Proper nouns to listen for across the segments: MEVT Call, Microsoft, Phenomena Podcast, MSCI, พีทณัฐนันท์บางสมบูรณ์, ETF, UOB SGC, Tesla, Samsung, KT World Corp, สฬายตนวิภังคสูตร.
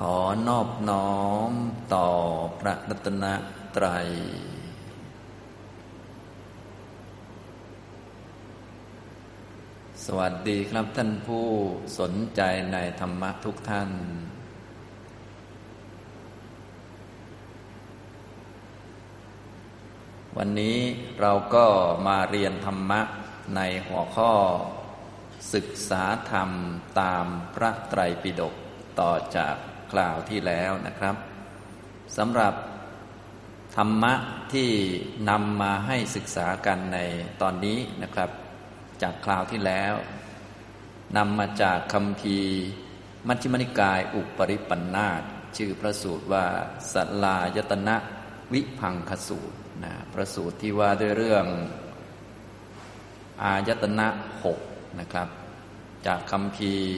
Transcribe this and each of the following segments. ขอนอบน้อมต่อพระรัตนตรัยสวัสดีครับท่านผู้สนใจในธรรมะทุกท่านวันนี้เราก็มาเรียนธรรมะในหัวข้อศึกษาธรรมตามพระไตรปิฎกต่อจากคราวที่แล้วนะครับสำหรับธรรมะที่นำมาให้ศึกษากันในตอนนี้นะครับจากคราวที่แล้วนำมาจากคัมภีร์มัชฌิมนิกายอุปริปันธาสชื่อพระสูตรว่าสัลลายตนะวิภังคสูตรนะพระสูตรที่ว่าด้วยเรื่องอายตนะหกนะครับจากคัมภีร์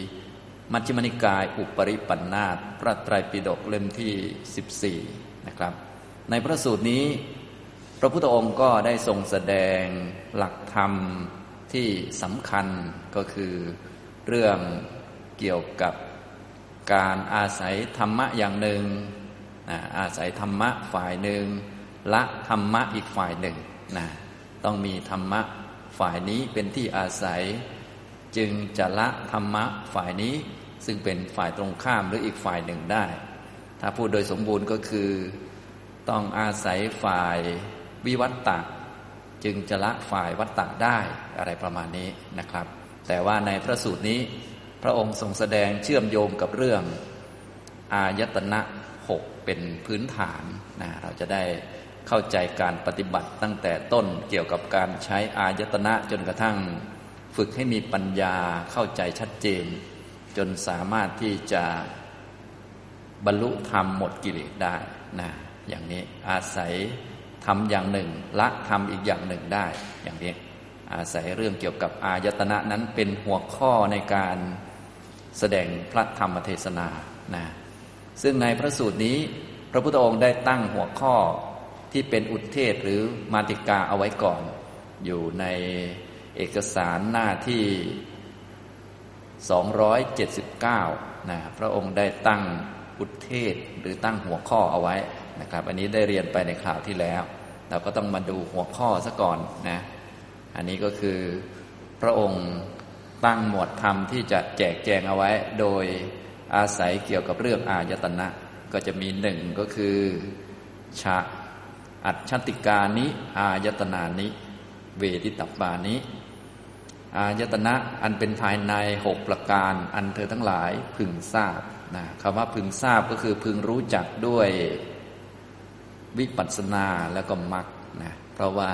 มัชฌิมนิกายอุปริปันธาสพระไตรปิฎกเล่มที่14นะครับในพระสูตรนี้พระพุทธองค์ก็ได้ทรงแสดงหลักธรรมที่สำคัญก็คือเรื่องเกี่ยวกับการอาศัยธรรมะอย่างหนึ่งอาศัยธรรมะฝ่ายหนึ่งละธรรมะอีกฝ่ายหนึ่งนะต้องมีธรรมะฝ่ายนี้เป็นที่อาศัยจึงจะละธรรมะฝ่ายนี้ซึ่งเป็นฝ่ายตรงข้ามหรืออีกฝ่ายหนึ่งได้ถ้าพูดโดยสมบูรณ์ก็คือต้องอาศัยฝ่ายวิวัตตะจึงจะละฝ่ายวัตตะได้อะไรประมาณนี้นะครับแต่ว่าในพระสูตรนี้พระองค์ทรงแสดงเชื่อมโยงกับเรื่องอายตนะหกเป็นพื้นฐานนะเราจะได้เข้าใจการปฏิบัติตั้งแต่ต้นเกี่ยวกับการใช้อายตนะจนกระทั่งฝึกให้มีปัญญาเข้าใจชัดเจนจนสามารถที่จะบรรลุธรรมหมดกิเลสได้นะอย่างนี้อาศัยธรรมอย่างหนึ่งละธรรมอีกอย่างหนึ่งได้อย่างนี้อาศัยเรื่องเกี่ยวกับอายตนะนั้นเป็นหัวข้อในการแสดงพระธรรมเทศนานะซึ่งในพระสูตรนี้พระพุทธองค์ได้ตั้งหัวข้อที่เป็นอุทเทศหรือมาติกาเอาไว้ก่อนอยู่ในเอกสารหน้าที่279นะพระองค์ได้ตั้งอุทเทศหรือตั้งหัวข้อเอาไว้นะครับอันนี้ได้เรียนไปในคราวที่แล้วเราก็ต้องมาดูหัวข้อซะก่อนนะอันนี้ก็คือพระองค์ตั้งหมวดธรรมที่จะแจกแจงเอาไว้โดยอาศัยเกี่ยวกับเรื่องอายตนะก็จะมีหนึ่งก็คือชะอัจฉติกานิอายตนานิเวทิตัปปานิอายตนะอันเป็นภายในหกประการอันเธอทั้งหลายพึงทราบนะคำว่าพึงทราบก็คือพึงรู้จักด้วยวิปัสสนาแล้วก็มรรคนะเพราะว่า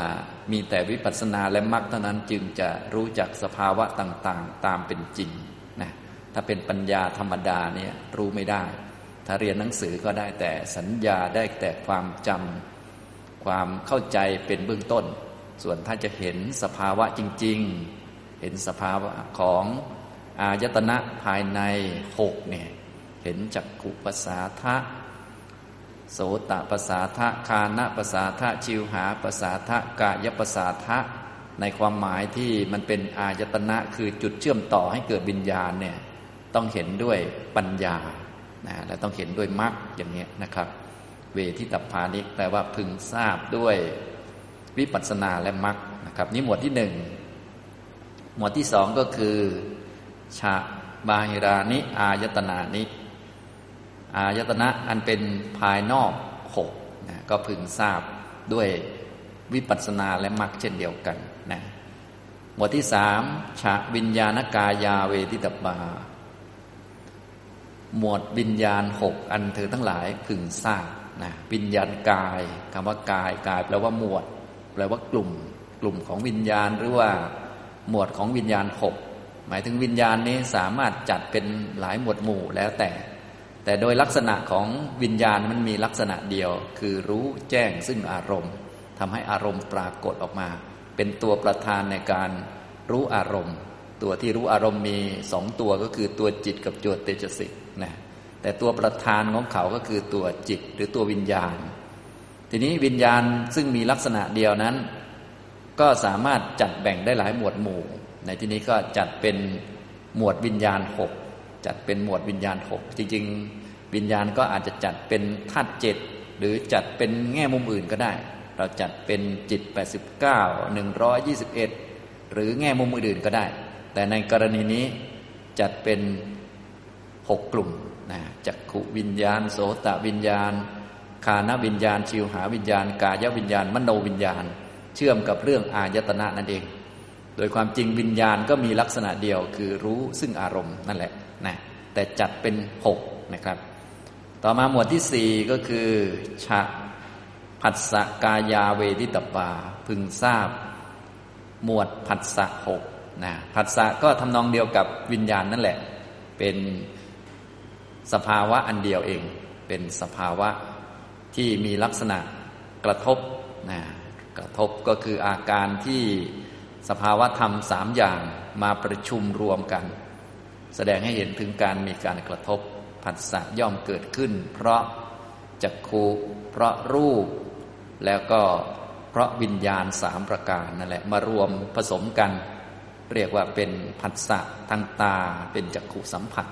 มีแต่วิปัสสนาและมรรคเท่านั้นจึงจะรู้จักสภาวะต่างๆตามเป็นจริงนะถ้าเป็นปัญญาธรรมดาเนี่ยรู้ไม่ได้ถ้าเรียนหนังสือก็ได้แต่สัญญาได้แต่ความจำความเข้าใจเป็นเบื้องต้นส่วนถ้าจะเห็นสภาวะจริงๆเห็นสภาวะของอายตนะภายในหกเนี่ยเห็นจักขุปัสสาทะโสตปัสสาทะคานะปัสสาทะชิวหาปัสสาทะกายปัสสาทะในความหมายที่มันเป็นอายตนะคือจุดเชื่อมต่อให้เกิดวิญญาณเนี่ยต้องเห็นด้วยปัญญานะและต้องเห็นด้วยมรรคอย่างนี้นะครับเวทิตัปปานิแปลว่าพึงทราบด้วยวิปัสสนาและมรรคนะครับนี่หมวดที่หนึ่งหมวดที่สองก็คือชะบาหิรานิอายตนานิอายตนะอันเป็นภายนอกหกนะก็พึงทราบด้วยวิปัสสนาและมรรคเช่นเดียวกันนะหมวดที่สามชะวิญญาณกายาเวทิตปาหมวดวิญญาณหกอันเธอทั้งหลายพึงทราบนะวิญญาณกายคำว่ากายกายแปลว่าหมวดแปลว่ากลุ่มของวิญญาณหรือว่าหมวดของวิญญาณหกหมายถึงวิญญาณนี้สามารถจัดเป็นหลายหมวดหมู่แล้วแต่โดยลักษณะของวิญญาณมันมีลักษณะเดียวคือรู้แจ้งซึ่งอารมณ์ทำให้อารมณ์ปรากฏออกมาเป็นตัวประธานในการรู้อารมณ์ตัวที่รู้อารมณ์มีสองตัวก็คือตัวจิตกับตัวเตจสิกนะแต่ตัวประธานของเขาก็คือตัวจิตหรือตัววิญญาณทีนี้วิญญาณซึ่งมีลักษณะเดียวนั้นก็สามารถจัดแบ่งได้หลายหมวดหมู่ในที่นี้ก็จัดเป็นหมวดวิญญาณหกจัดเป็นหมวดวิญญาณหกจริงๆ วิญญาณก็อาจจะจัดเป็นธาตุเจ็ดหรือจัดเป็นแง่มุมอื่นก็ได้เราจัดเป็นจิต89 121หรือแง่มุมอื่นก็ได้แต่ในกรณีนี้จัดเป็น6กลุ่มนะจักขุวิญญาณโสตวิญญาณฆานวิญญาณชิวหาวิญญาณกายวิญญาณมโนวิญญาณเชื่อมกับเรื่องอายตนะนั่นเองโดยความจริงวิญญาณก็มีลักษณะเดียวคือรู้ซึ่งอารมณ์นั่นแหละนะแต่จัดเป็น6นะครับต่อมาหมวดที่4ก็คือชะผัสสะกายาเวทิตปาพึงทราบหมวดผัสสะ6นะผัสสะก็ทำนองเดียวกับวิญญาณนั่นแหละเป็นสภาวะอันเดียวเองเป็นสภาวะที่มีลักษณะกระทบนะกระทบก็คืออาการที่สภาวะธรรม3อย่างมาประชุมรวมกันแสดงให้เห็นถึงการมีการกระทบผัสสะย่อมเกิดขึ้นเพราะจักขุเพราะรูปแล้วก็เพราะวิญญาณ3ประการนั่นแหละมารวมผสมกันเรียกว่าเป็นผัสสะทางตาเป็นจักขุสัมผัส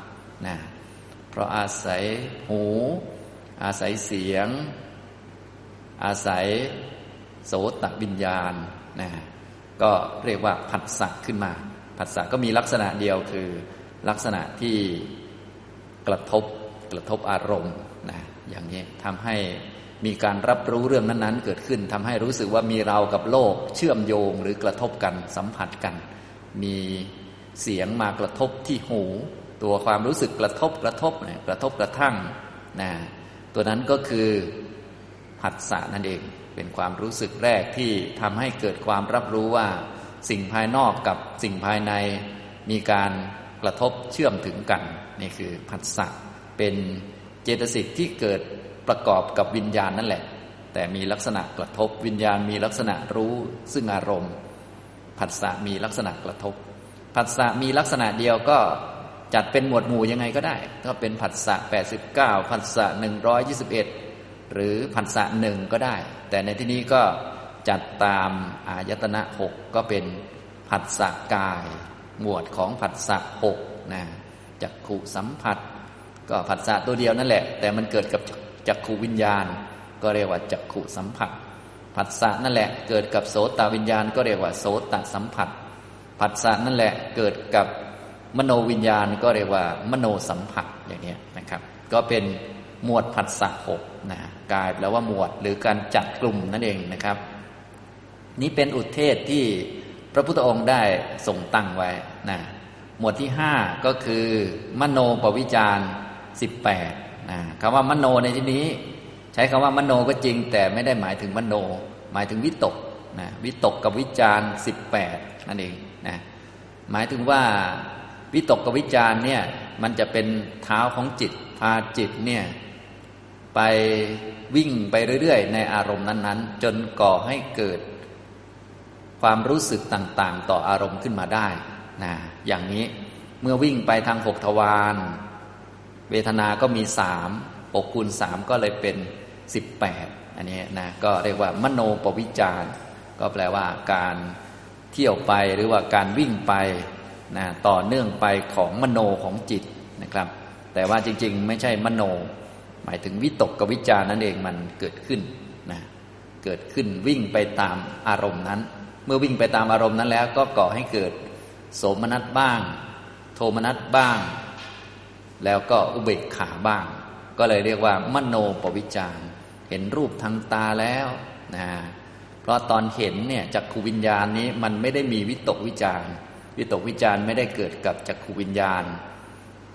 นะเพราะอาศัยหูอาศัยเสียงอาศัยโสตวิญญาณนะก็เรียกว่าผัสสะขึ้นมาผัสสะก็มีลักษณะเดียวคือลักษณะที่กระทบอารมณ์นะอย่างนี้ทำให้มีการรับรู้เรื่องนั้นๆเกิดขึ้นทำให้รู้สึกว่ามีเรากับโลกเชื่อมโยงหรือกระทบกันสัมผัสกันมีเสียงมากระทบที่หูตัวความรู้สึกกระทบเนี่ยกระทบกระทั่งนะตัวนั้นก็คือผัสสะนั่นเองเป็นความรู้สึกแรกที่ทำให้เกิดความรับรู้ว่าสิ่งภายนอกกับสิ่งภายในมีการกระทบเชื่อมถึงกันนี่คือผัสสะเป็นเจตสิกที่เกิดประกอบกับวิญญาณนั่นแหละแต่มีลักษณะกระทบวิญญาณมีลักษณะรู้ซึ่งอารมณ์ผัสสะมีลักษณะกระทบผัสสะมีลักษณะเดียวก็จัดเป็นหมวดหมู่ยังไงก็ได้ก็เป็นผัสสะ89ผัสสะ121หรือผัสสะ1ก็ได้แต่ในที่นี้ก็จัดตามอายตนะ6ก็เป็นผัสสะกายหมวดของผัสสะ6นะจักขุสัมผัสก็ผัสสะตัวเดียวนั่นแหละแต่มันเกิดกับจักขุวิญญาณก็เรียกว่าจักขุสัมผัสผัสสะนั่นแหละเกิดกับโสตวิญญาณก็เรียกว่าโสตสัมผัสผัสสะนั่นแหละเกิดกับมโนวิญญาณก็เรียกว่ามโนสัมผัสอย่างนี้นะครับก็เป็นหมวดผัสสะ6นะกายแปลว่าหมวดหรือการจัดกลุ่มนั่นเองนะครับนี้เป็นอุทเทศที่พระพุทธองค์ได้ทรงตั้งไว้นะหมวดที่5ก็คือมโนปวิจาร18นะคำว่ามโนในที่นี้ใช้คำว่ามโนก็จริงแต่ไม่ได้หมายถึงมโนหมายถึงวิตกนะวิตกกับวิจาร18นั่นเองนะหมายถึงว่าวิตกกับวิจารเนี่ยมันจะเป็นเท้าของจิตพาจิตเนี่ยไปวิ่งไปเรื่อยๆในอารมณ์นั้นๆจนก่อให้เกิดความรู้สึกต่างๆต่ออารมณ์ขึ้นมาได้นะอย่างนี้เมื่อวิ่งไปทาง6ทวารเวทนาก็มี3 6 คูณ 3ก็เลยเป็น18อันนี้นะก็เรียกว่ามโนปวิจารก็แปลว่าการเที่ยวไปหรือว่าการวิ่งไปนะต่อเนื่องไปของมโนของจิตนะครับแต่ว่าจริงๆไม่ใช่มโนหมายถึงวิตกกับวิจารนั่นเองมันเกิดขึ้นนะเกิดขึ้นวิ่งไปตามอารมณ์นั้นเมื่อวิ่งไปตามอารมณ์นั้นแล้วก็ก่อให้เกิดโสมนัสบ้างโทมนัสบ้างแล้วก็อุเบกขาบ้างก็เลยเรียกว่ามโนปวิจารเห็นรูปทางตาแล้วนะเพราะตอนเห็นเนี่ยจักขุวิญญาณนี้มันไม่ได้มีวิตกวิจารวิตกวิจารไม่ได้เกิดกับจักขุวิญญาณ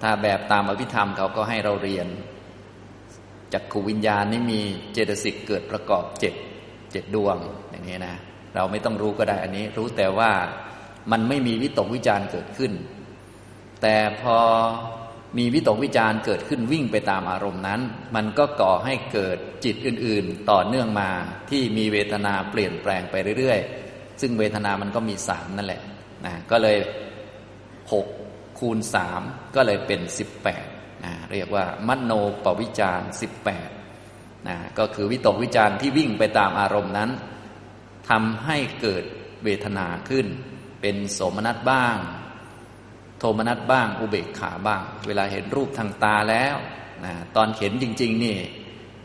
ถ้าแบบตามอภิธรรมเขาก็ให้เราเรียนจักขุวิญญาณนี่มีเจตสิกเกิดประกอบ7ดวงอย่างนี้นะเราไม่ต้องรู้ก็ได้อันนี้รู้แต่ว่ามันไม่มีวิตกวิจารเกิดขึ้นแต่พอมีวิตกวิจารเกิดขึ้นวิ่งไปตามอารมณ์นั้นมันก็ก่อให้เกิดจิตอื่นๆต่อเนื่องมาที่มีเวทนาเปลี่ยนแปลงไปเรื่อยๆซึ่งเวทนามันก็มี3นั่นแหละนะก็เลย6คูณ3ก็เลยเป็น18นะเรียกว่ามโนปวิจาร18นะก็คือวิตกวิจารที่วิ่งไปตามอารมณ์นั้นทำให้เกิดเวทนาขึ้นเป็นโสมนัสบ้างโทมนัสบ้างอุเบกขาบ้างเวลาเห็นรูปทางตาแล้ว ตอนเห็นจริงๆนี่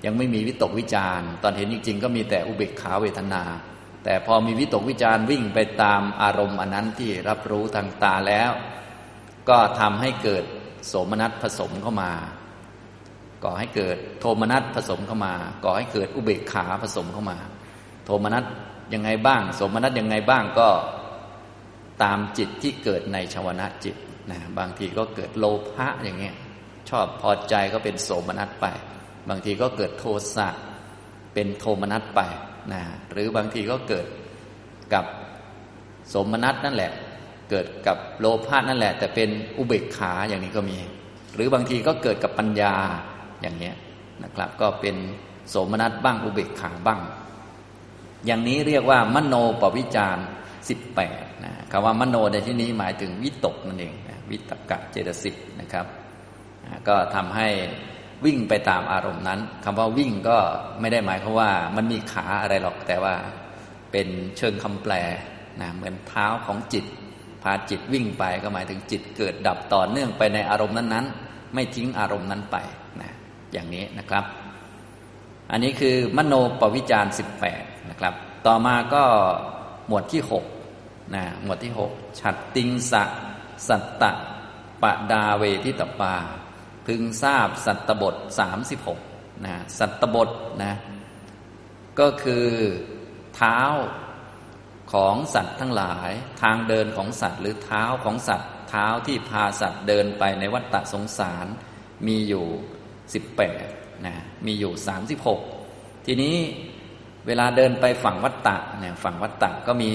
ยังไม่มีวิตกวิจารตอนเห็นจริงๆก็มีแต่อุเบกขาเวทนาแต่พอมีวิตกวิจารวิ่งไปตามอารมณ์อันนั้นที่รับรู้ทางตาแล้วก็ทำให้เกิดโสมนัสผสมเข้ามาก่อให้เกิดโทมนัสผสมเข้ามาก่อให้เกิดอุเบกขาผสมเข้ามาโทมนัสยังไงบ้างโสมนัสยังไงบ้างก็ตามจิตที่เกิดในชวนะจิตนะบางทีก็เกิดโลภะอย่างเงี้ยชอบพอใจก็เป็นโสมนัสไปบางทีก็เกิดโทสะเป็นโทมนัสไปนะหรือบางทีก็เกิดกับโสมนัสนั่นแหละเกิดกับโลภะนั่นแหละแต่เป็นอุเบกขาอย่างนี้ก็มีหรือบางทีก็เกิดกับปัญญาอย่างเงี้ยนะครับก็เป็นโสมนัสบ้างอุเบกขาบ้างอย่างนี้เรียกว่ามโนปวิจาร18นะคำว่ามโนในที่นี้หมายถึงวิตกนั่นเองนะวิตกะเจตสิกนะครับก็ทำให้วิ่งไปตามอารมณ์นั้นคำว่าวิ่งก็ไม่ได้หมายความว่ามันมีขาอะไรหรอกแต่ว่าเป็นเชิงคำแปลนะเหมือนเท้าของจิตพาจิตวิ่งไปก็หมายถึงจิตเกิดดับต่อเนื่องไปในอารมณ์นั้นๆไม่ทิ้งอารมณ์นั้นไปนะอย่างนี้นะครับอันนี้คือมโนปวิจาร18นะครับต่อมาก็หมวดที่6นะหมวดที่6ฉัตติงสะสัตตะปะดาเวทิตปาพึงทราบสัตตบท36นะสัตตบทนะก็คือเท้าของสัตว์ทั้งหลายทางเดินของสัตว์หรือเท้าของสัตว์เท้าที่พาสัตว์เดินไปในวัฏฏะสงสารมีอยู่18นะมีอยู่36ทีนี้เวลาเดินไปฝั่งวัฏฏะเนี่ยฝั่งวัฏฏะก็มี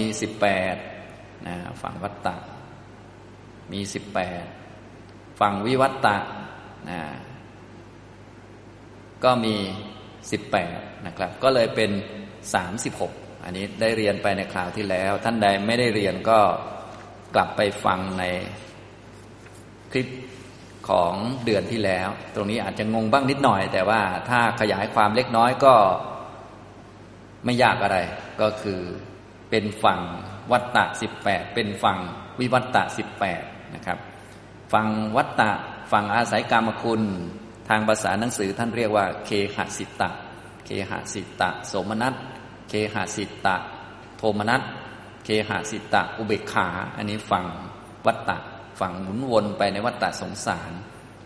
18นะฝั่งวัฏฏะมี18ฝั่งวิวัฏฏะนะก็มี18นะครับก็เลยเป็น36อันนี้ได้เรียนไปในคราวที่แล้วท่านใดไม่ได้เรียนก็กลับไปฟังในคลิปของเดือนที่แล้วตรงนี้อาจจะงงบ้างนิดหน่อยแต่ว่าถ้าขยายความเล็กน้อยก็ไม่ยากอะไรก็คือเป็นฝั่งวัฏฏะ18เป็นฝั่งวิวัฏฏะ18นะครับฝั่งวัฏฏะฝั่งอาศัยกามคุณทางภาษาหนังสือท่านเรียกว่าเคหสิตะเคหสิตะโสมนัสเคหสิตะโทมนัสเคหสิตะอุเบกขาอันนี้ฝั่งวัฏฏะฝั่งหมุนวนไปในวัฏฏะสงสาร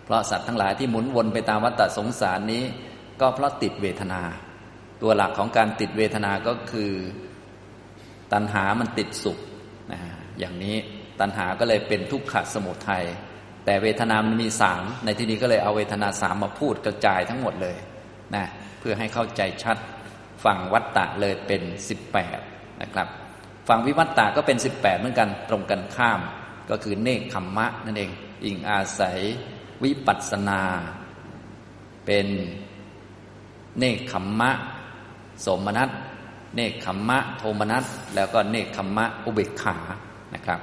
เพราะสัตว์ทั้งหลายที่หมุนวนไปตามวัฏฏะสงสารนี้ก็เพราะติดเวทนาตัวหลักของการติดเวทนาก็คือตัณหามันติดสุขนะอย่างนี้ตัณหาก็เลยเป็นทุกขสมุทัยแต่เวทนามันมี3ในที่นี้ก็เลยเอาเวทนา3มาพูดกระจายทั้งหมดเลยนะเพื่อให้เข้าใจชัดฝั่งวัฏฏะเลยเป็น18นะครับฝั่งวิวัฏฏะก็เป็น18เหมือนกันตรงกันข้ามก็คือเนกขัมมะนั่นเองอิงอาศัยวิปัสสนาเป็นเนกขัมมะโสมนัสเนกขัมมะโทมนัสแล้วก็เนกขัมมะอุเบกขานะครับ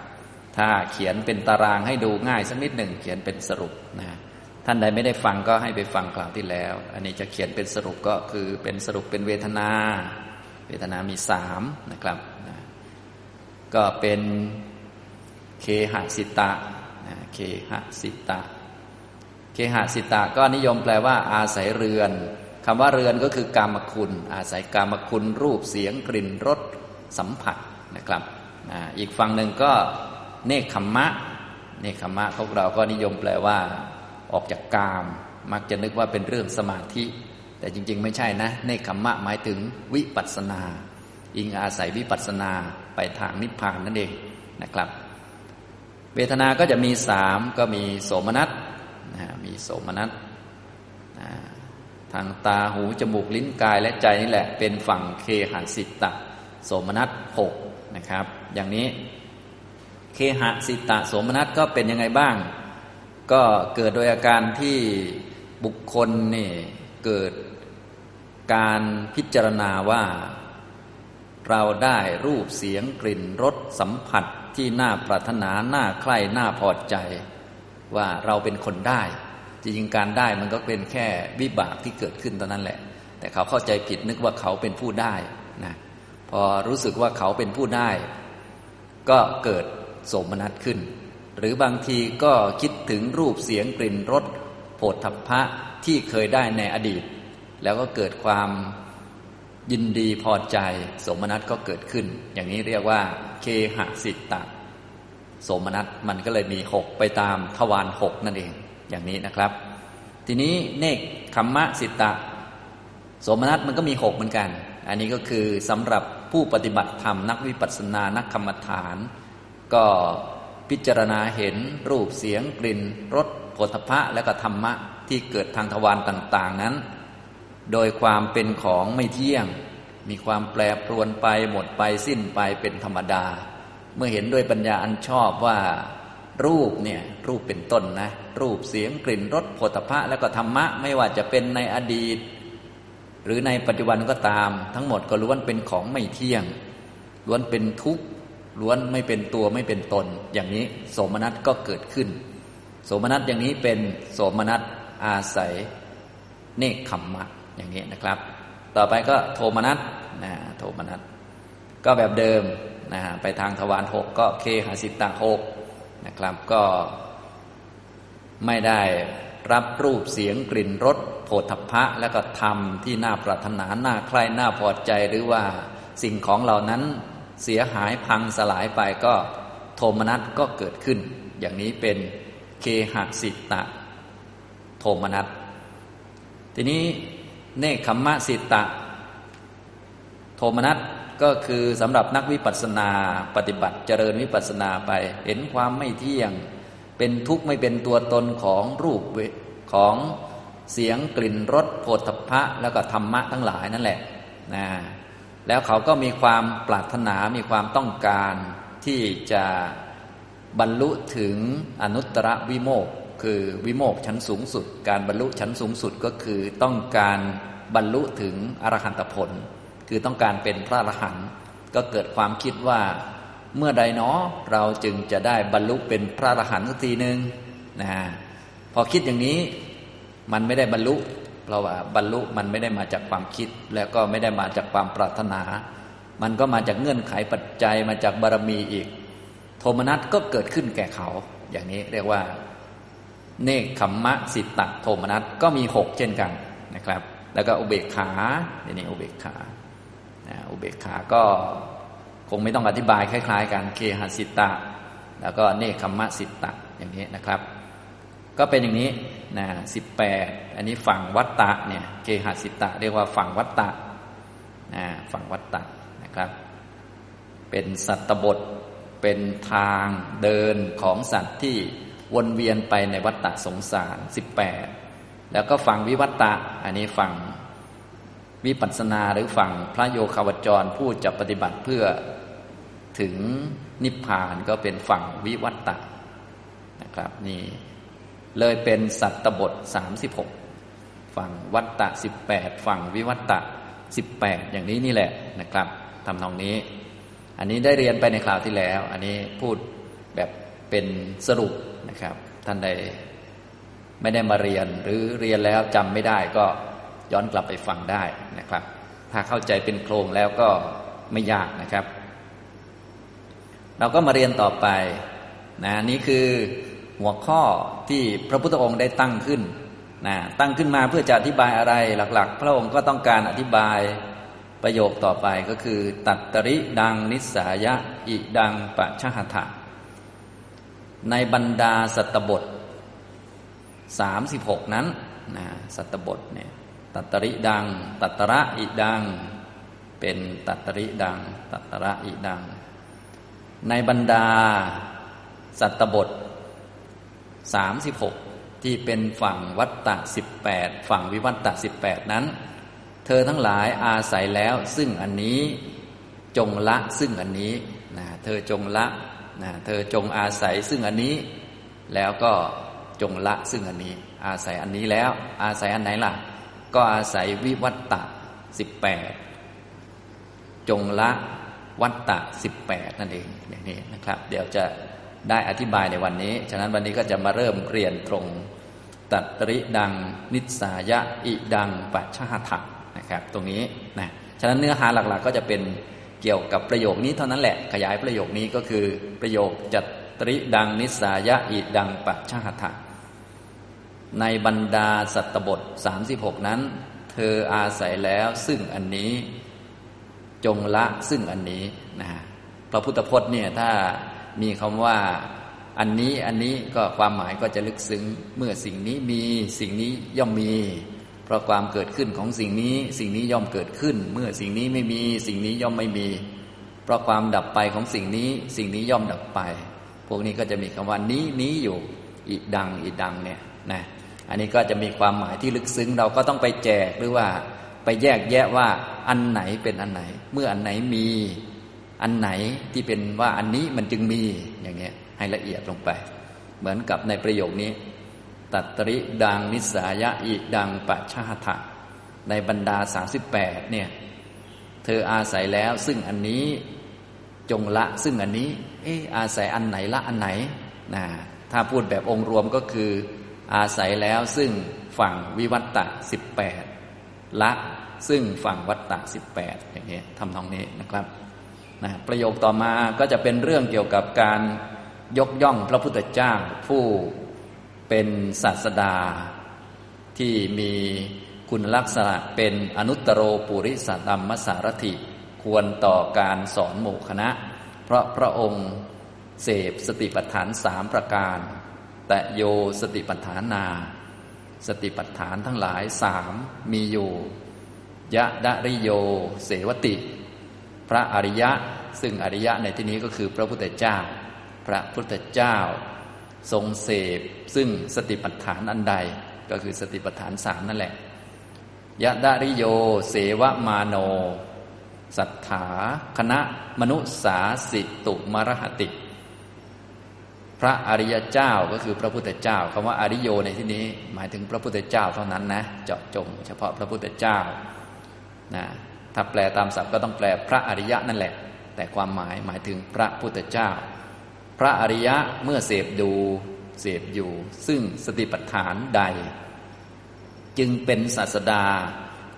ถ้าเขียนเป็นตารางให้ดูง่ายสักนิดหนึ่งเขียนเป็นสรุปนะท่านใดไม่ได้ฟังก็ให้ไปฟังคราวที่แล้วอันนี้จะเขียนเป็นสรุปก็คือเป็นสรุปเป็นเวทนาเวทนามี3นะครับนะก็เป็นเคหสิตะนะเคหสิตะเคหสิตะก็นิยมแปลว่าอาศัยเรือนคำว่าเรือนก็คือกามคุณอาศัยกามคุณรูปเสียงกลิ่นรสสัมผัสนะครับนะอีกฝั่งหนึ่งก็เนกขัมมะเนกขัมมะพวกเราก็นิยมแปลว่าออกจากกามมักจะนึกว่าเป็นเรื่องสมาธิแต่จริงๆไม่ใช่นะเนกขัมมะหมายถึงวิปัสสนาอิงอาศัยวิปัสสนาไปทางนิพพานนั่นเองนะครับเวทนาก็จะมี3ก็มีโสมนัสมีโสมนัสทางตาหูจมูกลิ้นกายและใจนี่แหละเป็นฝั่งเคหสิตะโสมนัส6นะครับอย่างนี้เคหสิตะโสมนัสก็เป็นยังไงบ้างก็เกิดโดยอาการที่บุคคลนี่เกิดการพิจารณาว่าเราได้รูปเสียงกลิ่นรสสัมผัสที่น่าปรารถนาน่าใคร่น่าพอใจว่าเราเป็นคนได้จริงๆการได้มันก็เป็นแค่วิบากที่เกิดขึ้นตอนนั้นแหละแต่เขาเข้าใจผิดนึกว่าเขาเป็นผู้ได้นะพอรู้สึกว่าเขาเป็นผู้ได้ก็เกิดโสมนัสขึ้นหรือบางทีก็คิดถึงรูปเสียงกลิ่นรสโผฏฐัพพะ ที่เคยได้ในอดีตแล้วก็เกิดความยินดีพอใจสมนัสก็เกิดขึ้นอย่างนี้เรียกว่าเคหสิตะสมนัสมันก็เลยมีหกไปตามทวารหกนั่นเองอย่างนี้นะครับทีนี้เนกขัมมะสิตะสมนัสมันก็มีหกเหมือนกันอันนี้ก็คือสำหรับผู้ปฏิบัติธรรมนักวิปัสสนานักกรรมฐานก็พิจารณาเห็นรูปเสียงกลิ่นรสโผฏฐัพพะและก็ธรรมะที่เกิดทางทวารต่างๆนั้นโดยความเป็นของไม่เที่ยงมีความแปรปรวนไปหมดไปสิ้นไปเป็นธรรมดาเมื่อเห็นด้วยปัญญาอันชอบว่ารูปเนี่ยรูปเป็นต้นนะรูปเสียงกลิ่นรสโผฏฐัพพะและก็ธรรมะไม่ว่าจะเป็นในอดีตหรือในปัจจุบันก็ตามทั้งหมดก็ล้วนเป็นของไม่เที่ยงล้วนเป็นทุกข์ล้วนไม่เป็นตัวไม่เป็นตนอย่างนี้โสมนัสก็เกิดขึ้นโสมนัสอย่างนี้เป็นโสมนัสอาศัยเนกขัมมะอย่างนี้นะครับต่อไปก็โทมนัสนะโทมนัสก็แบบเดิมนะไปทางทวารหกก็เคหสิตะหกนะครับก็ไม่ได้รับรูปเสียงกลิ่นรสโผฏฐัพพะและก็ธรรมที่น่าปรารถนาน่าใคร่น่าพอใจหรือว่าสิ่งของเหล่านั้นเสียหายพังสลายไปก็โทมนัสก็เกิดขึ้นอย่างนี้เป็นเคหสิตะโทมนัสทีนี้เนกขัมมะสิตะโทมนัสก็คือสำหรับนักวิปัสสนาปฏิบัติเจริญวิปัสสนาไปเห็นความไม่เที่ยงเป็นทุกข์ไม่เป็นตัวตนของรูปของเสียงกลิ่นรสโผฏฐัพพะแล้วก็ธรรมะทั้งหลายนั่นแหละนะแล้วเขาก็มีความปรารถนามีความต้องการที่จะบรรลุถึงอนุตตรวิโมกข์คือวิโมกข์ชั้นสูงสุดการบรรลุชั้นสูงสุดก็คือต้องการบรรลุถึงอรหันตผลคือต้องการเป็นพระอรหันต์ก็เกิดความคิดว่าเมื่อใดเนาะเราจึงจะได้บรรลุเป็นพระอรหันต์สักทีนึงนะพอคิดอย่างนี้มันไม่ได้บรรลุเพราะว่าบรรลุมันไม่ได้มาจากความคิดแล้วก็ไม่ได้มาจากความปรารถนามันก็มาจากเงื่อนไขปัจจัยมาจากบารมีอีกโทมนัสก็เกิดขึ้นแก่เขาอย่างนี้เรียกว่าเนกขัมมะสิตะโทมนัสก็มีหกเช่นกันนะครับแล้วก็อุเบกขาอย่างนี้อุเบกขาอุเบกขาก็คงไม่ต้องอธิบายคล้ายๆกันเคหสิตะแล้วก็เนกขัมมะสิตะอย่างนี้นะครับก็เป็นอย่างนี้นะ18อันนี้ฝั่งวัตตะเนี่ยเคหสิตะเรียกว่าฝั่งวัตตะนะฝั่งวัตตะนะครับเป็นสัตตบทเป็นทางเดินของสัตว์ที่วนเวียนไปในวัฏฏะสงสาร18แล้วก็ฝั่งวิวัตตะอันนี้ฝั่งวิปัสสนาหรือฝั่งพระโยคาวจรผู้จะปฏิบัติเพื่อถึงนิพพานก็เป็นฝั่งวิวัตตะนะครับนี่เลยเป็นสัตตบท36ฝั่งวัตตะ18ฝั่งวิวัตตะ18อย่างนี้นี่แหละนะครับทำนองนี้อันนี้ได้เรียนไปในคราวที่แล้วอันนี้พูดแบบเป็นสรุปนะครับท่านใดไม่ได้มาเรียนหรือเรียนแล้วจำไม่ได้ก็ย้อนกลับไปฟังได้นะครับถ้าเข้าใจเป็นโครงแล้วก็ไม่ยากนะครับเราก็มาเรียนต่อไปนะนี่คือหัวข้อที่พระพุทธองค์ได้ตั้งขึ้นนะตั้งขึ้นมาเพื่อจะอธิบายอะไรหลักๆพระองค์ก็ต้องการอธิบายประโยคต่อไปก็คือตัตตริดังนิสสายะอิดังปะชหถะในบรรดาสัตตบท36นั้นนะสัตตบทเนี่ยตัตตริดังตัตตระอิดังเป็นตัตตริดังตัตตระอิดังในบรรดาสัตตบท36ที่เป็นฝั่งวัตตะ18ฝั่งวิวัตตะ18นั้นเธอทั้งหลายอาศัยแล้วซึ่งอันนี้จงละซึ่งอันนี้นะเธอจงละนะเธอจงอาศัยซึ่งอันนี้แล้วก็จงละซึ่งอันนี้อาศัยอันนี้แล้วอาศัยอันไหนล่ะก็อาศัยวิวัตตะ18จงละวัตตะ18นั่นเองอย่างนี้นะครับเดี๋ยวจะได้อธิบายในวันนี้ฉะนั้นวันนี้ก็จะมาเริ่มเรียนตรงตัตตริดังนิสสายะอิดังปะชหถะนะครับตรงนี้นะฉะนั้นเนื้อหาหลักๆก็จะเป็นเกี่ยวกับประโยคนี้เท่านั้นแหละขยายประโยคนี้ก็คือประโยคจัตตริดังนิสสายะอิดังปะชหถะ ในบรรดาสัตตบท36นั้นเธออาศัยแล้วซึ่งอันนี้จงละซึ่งอันนี้นะฮะพระพุทธพจน์เนี่ยถ้ามีคำว่าอันนี้ก็ความหมายก็จะลึกซึ้งเมื่อสิ่งนี้มีสิ่งนี้ย่อมมีเพราะความเกิดขึ้นของสิ่งนี้สิ่งนี้ย่อมเกิดขึ้นเมื่อสิ่งนี้ไม่มีสิ่งนี้ย่อมไม่มีเพราะความดับไปของสิ่งนี้สิ่งนี้ย่อมดับไปพวกนี้ก็จะมีคำว่านี้อยู่อีดังเนี่ยนะอันนี้ก็จะมีความหมายที่ลึกซึ้งเราก็ต้องไปแจกหรือว่าไปแยกแยะว่าอันไหนเป็นอันไหนเมื่ออันไหนมีอันไหนที่เป็นว่าอันนี้มันจึงมีอย่างเงี้ยให้ละเอียดลงไปเหมือนกับในประโยคนี้ตัตริดังนิสายะอิดังปัจฉาถะในบรรดา38เนี่ยเธออาศัยแล้วซึ่งอันนี้จงละซึ่งอันนี้อาศัยอันไหนละอันไหนนะถ้าพูดแบบองค์รวมก็คืออาศัยแล้วซึ่งฝั่งวิวัตตะ18ละซึ่งฝั่งวัตตะ18อย่างนี้ทำนองนี้นะครับนะประโยคต่อมาก็จะเป็นเรื่องเกี่ยวกับการยกย่องพระพุทธเจ้าผู้เป็นศาสดาที่มีคุณลักษณะเป็นอนุตตโรปุริสธรรมสารถิควรต่อการสอนหมู่คณะเพราะพระองค์เสพสติปัฏฐาน3ประการตะโยสติปัฏฐานาสติปัฏฐานทั้งหลาย3มีอยู่ยะดะริโยเสวติพระอริยะซึ่งอริยะในที่นี้ก็คือพระพุทธเจ้าพระพุทธเจ้าทรงเสพซึ่งสติปัฏฐานอันใดก็คือสติปัฏฐาน3นั่นแหละยะดะริโยเสวมาโนสัทธาคณะมนุสาสิตุมรหติพระอริยเจ้าก็คือพระพุทธเจ้าคำว่าอริโยในที่นี้หมายถึงพระพุทธเจ้าเท่านั้นนะเจาะจงเฉพาะพระพุทธเจ้านะถ้าแปลตามศัพท์ก็ต้องแปลพระอริยะนั่นแหละแต่ความหมายถึงพระพุทธเจ้าพระอริยะเมื่อเสพดูเสพอยู่ซึ่งสติปัฏฐานใดจึงเป็นศาสดา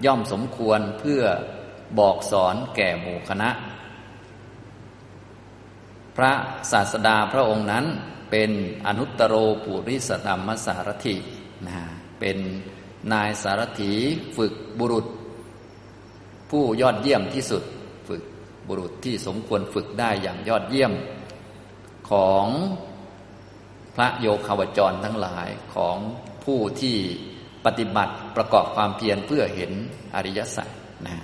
ย่อมสมควรเพื่อบอกสอนแก่หมู่คณะพระศาสดาพระองค์นั้นเป็นอนุตตโรปุริสธรรมสารถินะเป็นนายสารถีฝึกบุรุษผู้ยอดเยี่ยมที่สุดฝึกบุรุษที่สมควรฝึกได้อย่างยอดเยี่ยมของพระโยคาวจรทั้งหลายของผู้ที่ปฏิบัติประกอบความเพียรเพื่อเห็นอริยสัจนะ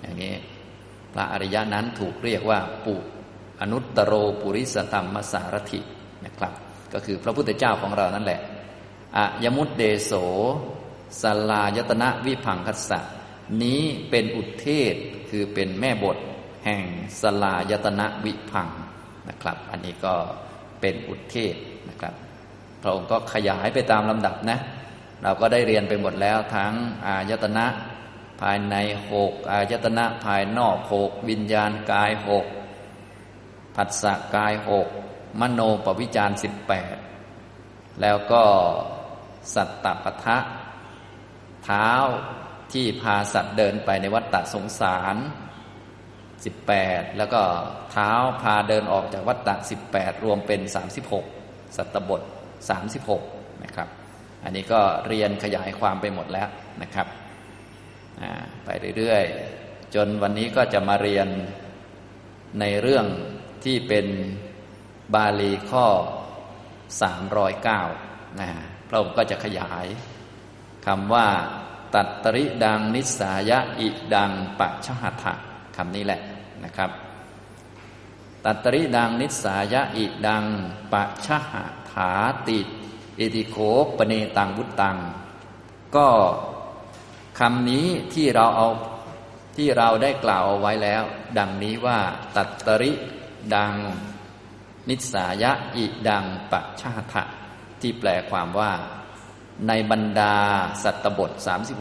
อย่างนี้พระอริยะนั้นถูกเรียกว่าปุอนุตตโรปุริสธรรมสารถินะครับก็คือพระพุทธเจ้าของเรานั่นแหละอะยมุตเดโสสลายตนะวิภังคัสสะนี้เป็นอุทเทศคือเป็นแม่บทแห่งสลายตนะวิภังนะครับอันนี้ก็เป็นอุทเทศนะครับพระองค์ก็ขยายไปตามลำดับนะเราก็ได้เรียนไปหมดแล้วทั้งอายตนะภายใน6อายตนะภายนอก6วิญญาณกาย6ผัสสะกาย6มโนปวิจาร18แล้วก็สัตตปทะเท้าที่พาสัตว์เดินไปในวัฏฏะสงสาร18แล้วก็เท้าพาเดินออกจากวัฏฏะ18รวมเป็น36สัตตบท36นะครับอันนี้ก็เรียนขยายความไปหมดแล้วนะครับไปเรื่อยๆจนวันนี้ก็จะมาเรียนในเรื่องที่เป็นบาลีข้อ309นะพระองค์ก็จะขยายคำว่าตัตตริดังนิสายะอิดังปัจฉาถะคำนี้แหละนะครับตัตตริดังนิสายะอิดังปัจฉาถาติอิติโขปเนตังวุตตังก็คำนี้ที่เราได้กล่าวเอาไว้แล้วดังนี้ว่าตัตตริดังนิสายะอิดังปัจฉาถะที่แปลความว่าในบรรดาสัตตบท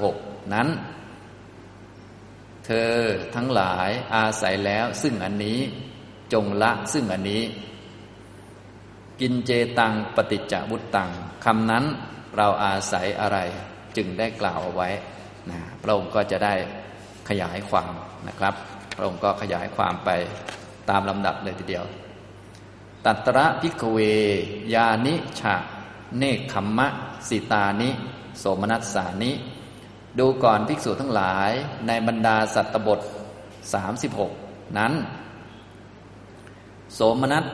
36นั้นเธอทั้งหลายอาศัยแล้วซึ่งอันนี้จงละซึ่งอันนี้กินเจตังปฏิจจวุตตังคำนั้นเราอาศัยอะไรจึงได้กล่าวเอาไว้นะพระองค์ก็จะได้ขยายความนะครับพระองค์ก็ขยายความไปตามลำดับเลยทีเดียวตัตระภิกขเวยานิฉะเนกขัมมะ สิตานิโสมนัสสานิดูก่อนภิกษุทั้งหลายในบรรดาสัตตบท36นั้นโสมนัส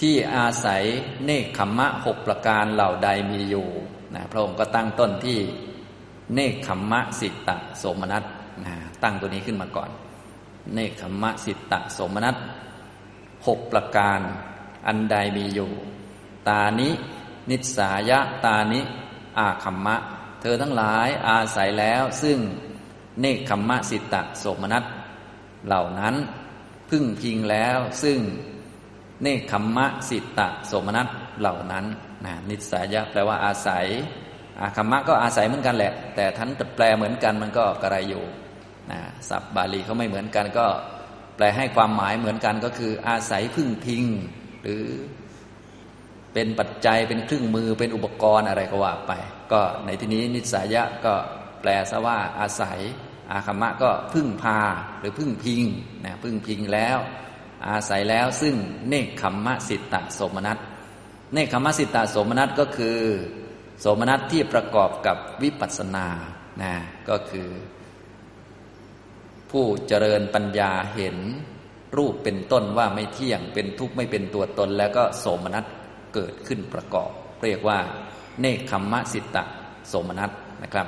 ที่อาศัยเนกขัมมะ6ประการเหล่าใดมีอยู่นะพระองค์ก็ตั้งต้นที่เนกขัมมะสิตะโสมนัสนะตั้งตัวนี้ขึ้นมาก่อนเนกขัมมะสิตะโสมนัส6ประการอันใดมีอยู่ตานินิสายะตานิอาคัมมะเธอทั้งหลายอาศัยแล้วซึ่งเนกขัมมะสิตะโสมนัสเหล่านั้นพึ่งพิงแล้วซึ่งเนกขัมมะสิตะโสมนัสเหล่านั้นนะนิสายะแปลว่าอาศัยอาคัมมะก็อาศัยเหมือนกันแหละแต่ท่านแปลเหมือนกันมันก็กระไรอยู่นะศัพท์บาลีเขาไม่เหมือนกันก็แปลให้ความหมายเหมือนกันก็คืออาศัยพึ่งพิงหรือเป็นปัจจัยเป็นเครื่องมือเป็นอุปกรณ์อะไรก็ว่าไปก็ในที่นี้นิสายะก็แปลซะว่าอาศัยอาคัมมะก็พึ่งพาหรือพึ่งพิงนะพึ่งพิงแล้วอาศัยแล้วซึ่งเนกขัมมะสิตะโสมนัสเนกขัมมะสิตะโสมนัสก็คือโสมนัสที่ประกอบกับวิปัสสนานะก็คือผู้เจริญปัญญาเห็นรูปเป็นต้นว่าไม่เที่ยงเป็นทุกข์ไม่เป็นตัวตนแล้วก็โสมนัสเกิดขึ้นประกอบเรียกว่าเนกขัมมะสิตะโสมนัสนะครับ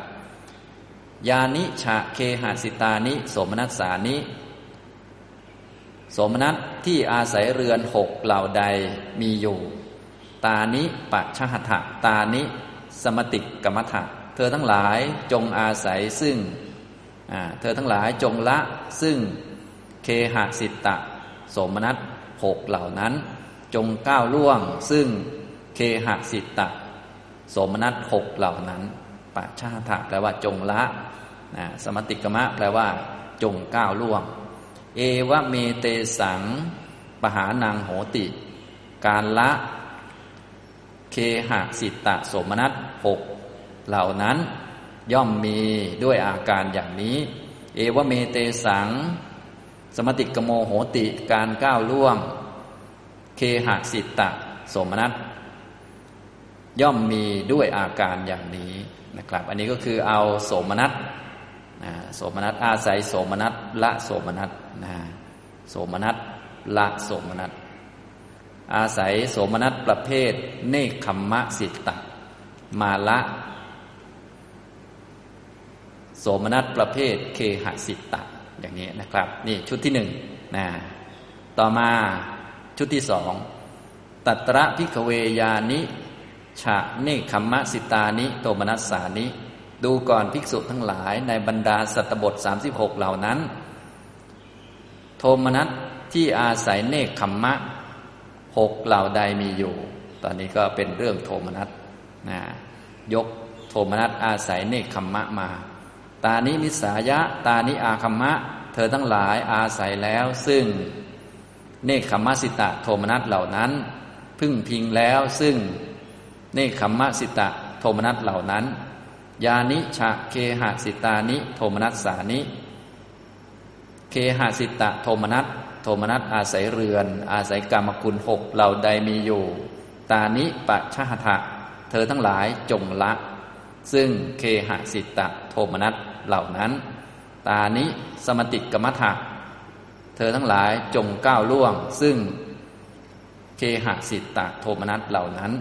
ยานิชะเคหสิตานิโสมนัสสานิโสมนัสที่อาศัยเรือนหกเหล่าใดมีอยู่ตานิปัจฉหถะตานิสมติกมัฏฐะเธอทั้งหลายจงอาศัยซึ่งเธอทั้งหลายจงละซึ่งเคหสิตะโสมนัสหกเหล่านั้นจงก้าวล่วงซึ่งเคหสิตะโสมนัสหกเหล่านั้นปัจฉหถะแปลว่าจงละสมติกมะแปลว่าจงก้าวล่วงเอวะเมเตสังปหานังโหติการละเคหสิตะโสมนัสหกเหล่านั้นย่อมมีด้วยอาการอย่างนี้เอวะเมเตสังสมติกโมโหติการก้าวล่วงเคหสิตะโสมนัสย่อมมีด้วยอาการอย่างนี้นะครับอันนี้ก็คือเอาโสมนัสโสมนัสอาศัยโสมนัสละโสมนัสโสมนัสละโสมนัสอาศัยโสมนัสประเภทเนกขัมมะสิตะมาละโสมนัสประเภทเคหสิตะอย่างนี้นะครับนี่ชุดที่หนึ่งต่อมาชุดที่สองตัตระภิกขเวยานิฉะเนกขัมมะสิตานิโสมนัสสานิดูก่อนภิกษุทั้งหลายในบรรดาสัตตบท36เหล่านั้นโทมนัสที่อาศัยเนกขัมมะ6เหล่าใดมีอยู่ตอนนี้ก็เป็นเรื่องโทมนัสยกโทมนัสอาศัยเนกขัมมะมาตานินิสายะตานิอาคัมมะเธอทั้งหลายอาศัยแล้วซึ่งเนกขัมมะสิตะโทมนัสเหล่านั้นพึ่งพิงแล้วซึ่งเนกขัมมะสิตะโทมนัสเหล่านั้นยานิชะเคหสิตานิโทมนัสสานิเคหสิตะโทมนัสโทมนัสอาศัยเรือนอาศัยกามคุณหกเหล่าใดมีอยู่ตานิปัจฉหถะเธอทั้งหลายจงละซึ่งเคหสิตะโทมนัสเหล่านั้นตานิสมติกมัฏฐะเธอทั้งหลายจงก้าวล่วงซึ่งเคหสิตะโทมนัสเหล่านั้น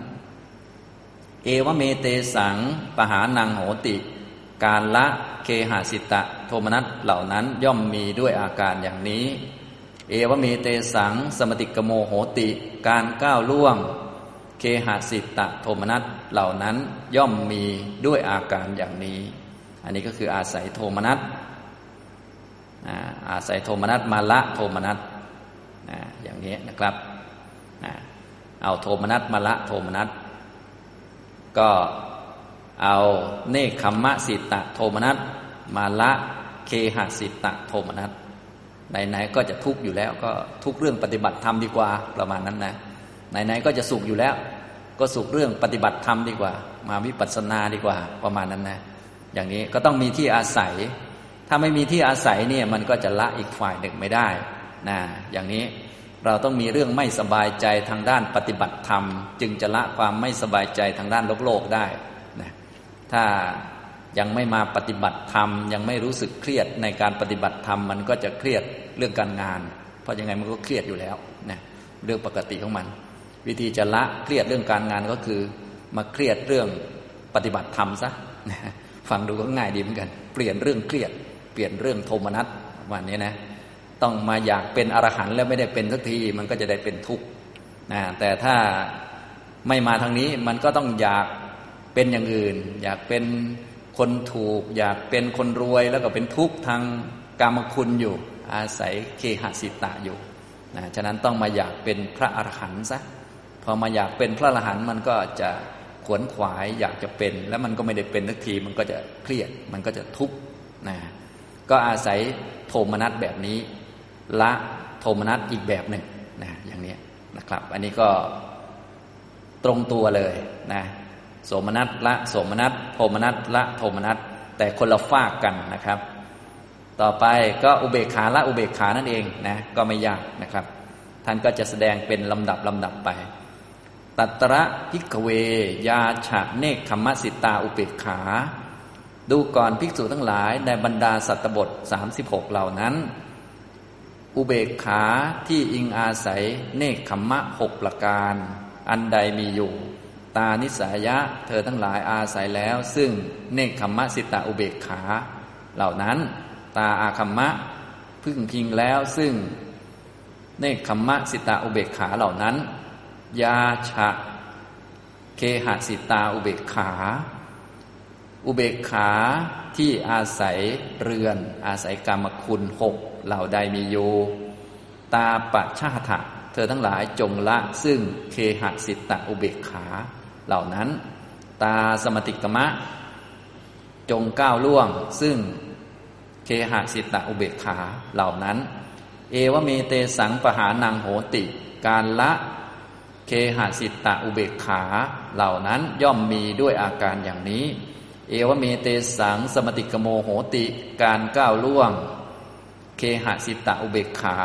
เอวเมเตสังปหานังโหติการละเคหสิตะโทมนัสเหล่านั้นย่อมมีด้วยอาการอย่างนี้เอวเมเตสังสมติกโมโหติการก้าวล่วงเคหสิตะโทมนัสเหล่านั้นย่อมมีด้วยอาการอย่างนี้อันนี้ก็คืออาศัยโทมนัสอาศัยโทมนัสมาละโทมนัสอย่างนี้นะครับเอาโทมนัสมาละโทมนัสก็เอาเนกขัมมะสิตะโทมนัสมาละเคหสิตะโทมนัสไหนๆก็จะทุกข์อยู่แล้วก็ทุกเรื่องปฏิบัติธรรมดีกว่าประมาณนั้นนะไหนๆก็จะสุขอยู่แล้วก็สุขเรื่องปฏิบัติธรรมดีกว่ามาวิปัสสนาดีกว่าประมาณนั้นนะอย่างนี้ก็ต้องมีที่อาศัยถ้าไม่มีที่อาศัยเนี่ยมันก็จะละอีกฝ่ายหนึ่งไม่ได้นะอย่างนี้ เราต้องมีเรื่องไม่สบายใจทางด้านปฏิบัติธรรมจึงจะละความไม่สบายใจทางด้านโลกได้นะถ้ายังไม่มาปฏิบัติธรรมยังไม่รู้สึกเครียดในการปฏิบัติธรรมมันก็จะเครียดเรื่องการงานเพราะยังไงมันก็เครียดอยู่แล้วนะเรื่องปกติของมันวิธีจะละเครียดเรื่องการงานก็คือมาเครียดเรื่องปฏิบัติธรรมซะฟังดูก็ง่ายดีเหมือนกันเปลี่ยนเรื่องเครียดเปลี่ยนเรื่องโทมนัสวันนี้นะต้องมาอยากเป็นอรหันต์แล้วไม่ได้เป็นสักทีมันก็จะได้เป็นทุกข์นะแต่ถ้าไม่มาทางนี้มันก็ต้องอยากเป็นอย่างอื่นอยากเป็นคนถูกอยากเป็นคนรวยแล้วก็เป็นทุกข์ทางกามคุณอยู่อาศัยเคหสิตะอยู่นะฉะนั้นต้องมาอยากเป็นพระอรหันต์ซะพอมาอยากเป็นพระอรหันต์มันก็จะขวนขวายอยากจะเป็นแล้วมันก็ไม่ได้เป็นสักทีมันก็จะเครียดมันก็จะทุกข์นะก็อาศัยโทมนัสแบบนี้ละโทมนัสอีกแบบหนึ่งนะอย่างนี้นะครับอันนี้ก็ตรงตัวเลยนะโสมนัสละโสมนัสโทมนัสละโทมนัสแต่คนละฝากกันนะครับต่อไปก็อุเบกขาละอุเบกขานั่นเองนะก็ไม่ยากนะครับท่านก็จะแสดงเป็นลำดับไปตัตระภิกขเวยาฉะเนกขมสิตาอุเบกขาดูก่อนภิกษุทั้งหลายในบรรดาสัตตบท36เหล่านั้นอุเบกขาที่อิงอาศัยเนกขมะ6ประการอันใดมีอยู่ตานิสายะเธอทั้งหลายอาศัยแล้วซึ่งเนกขมะสิตาอุเบกขาเหล่านั้นตาอาคัมมะพึ่งพิงแล้วซึ่งเนกขมะสิตาอุเบกขาเหล่านั้นยาฉะเคหสิตาอุเบกขาอุเบกขาที่อาศัยเรือนอาศัยกามคุณ6เหล่าใดมีอยู่ตาปะชาถะเธอทั้งหลายจงละซึ่งเคหสิตาอุเบกขาเหล่านั้นตาสมติกมะจงก้าวล่วงซึ่งเคหสิตาอุเบกขาเหล่านั้นเอวเมเตสังปหานังโหติการละเคหสิตาอุเบกขาเหล่านั้นย่อมมีด้วยอาการอย่างนี้เอวเมเตสังสมติกโมโหติการก้าวล่วงเคหสิตาอุเบกขา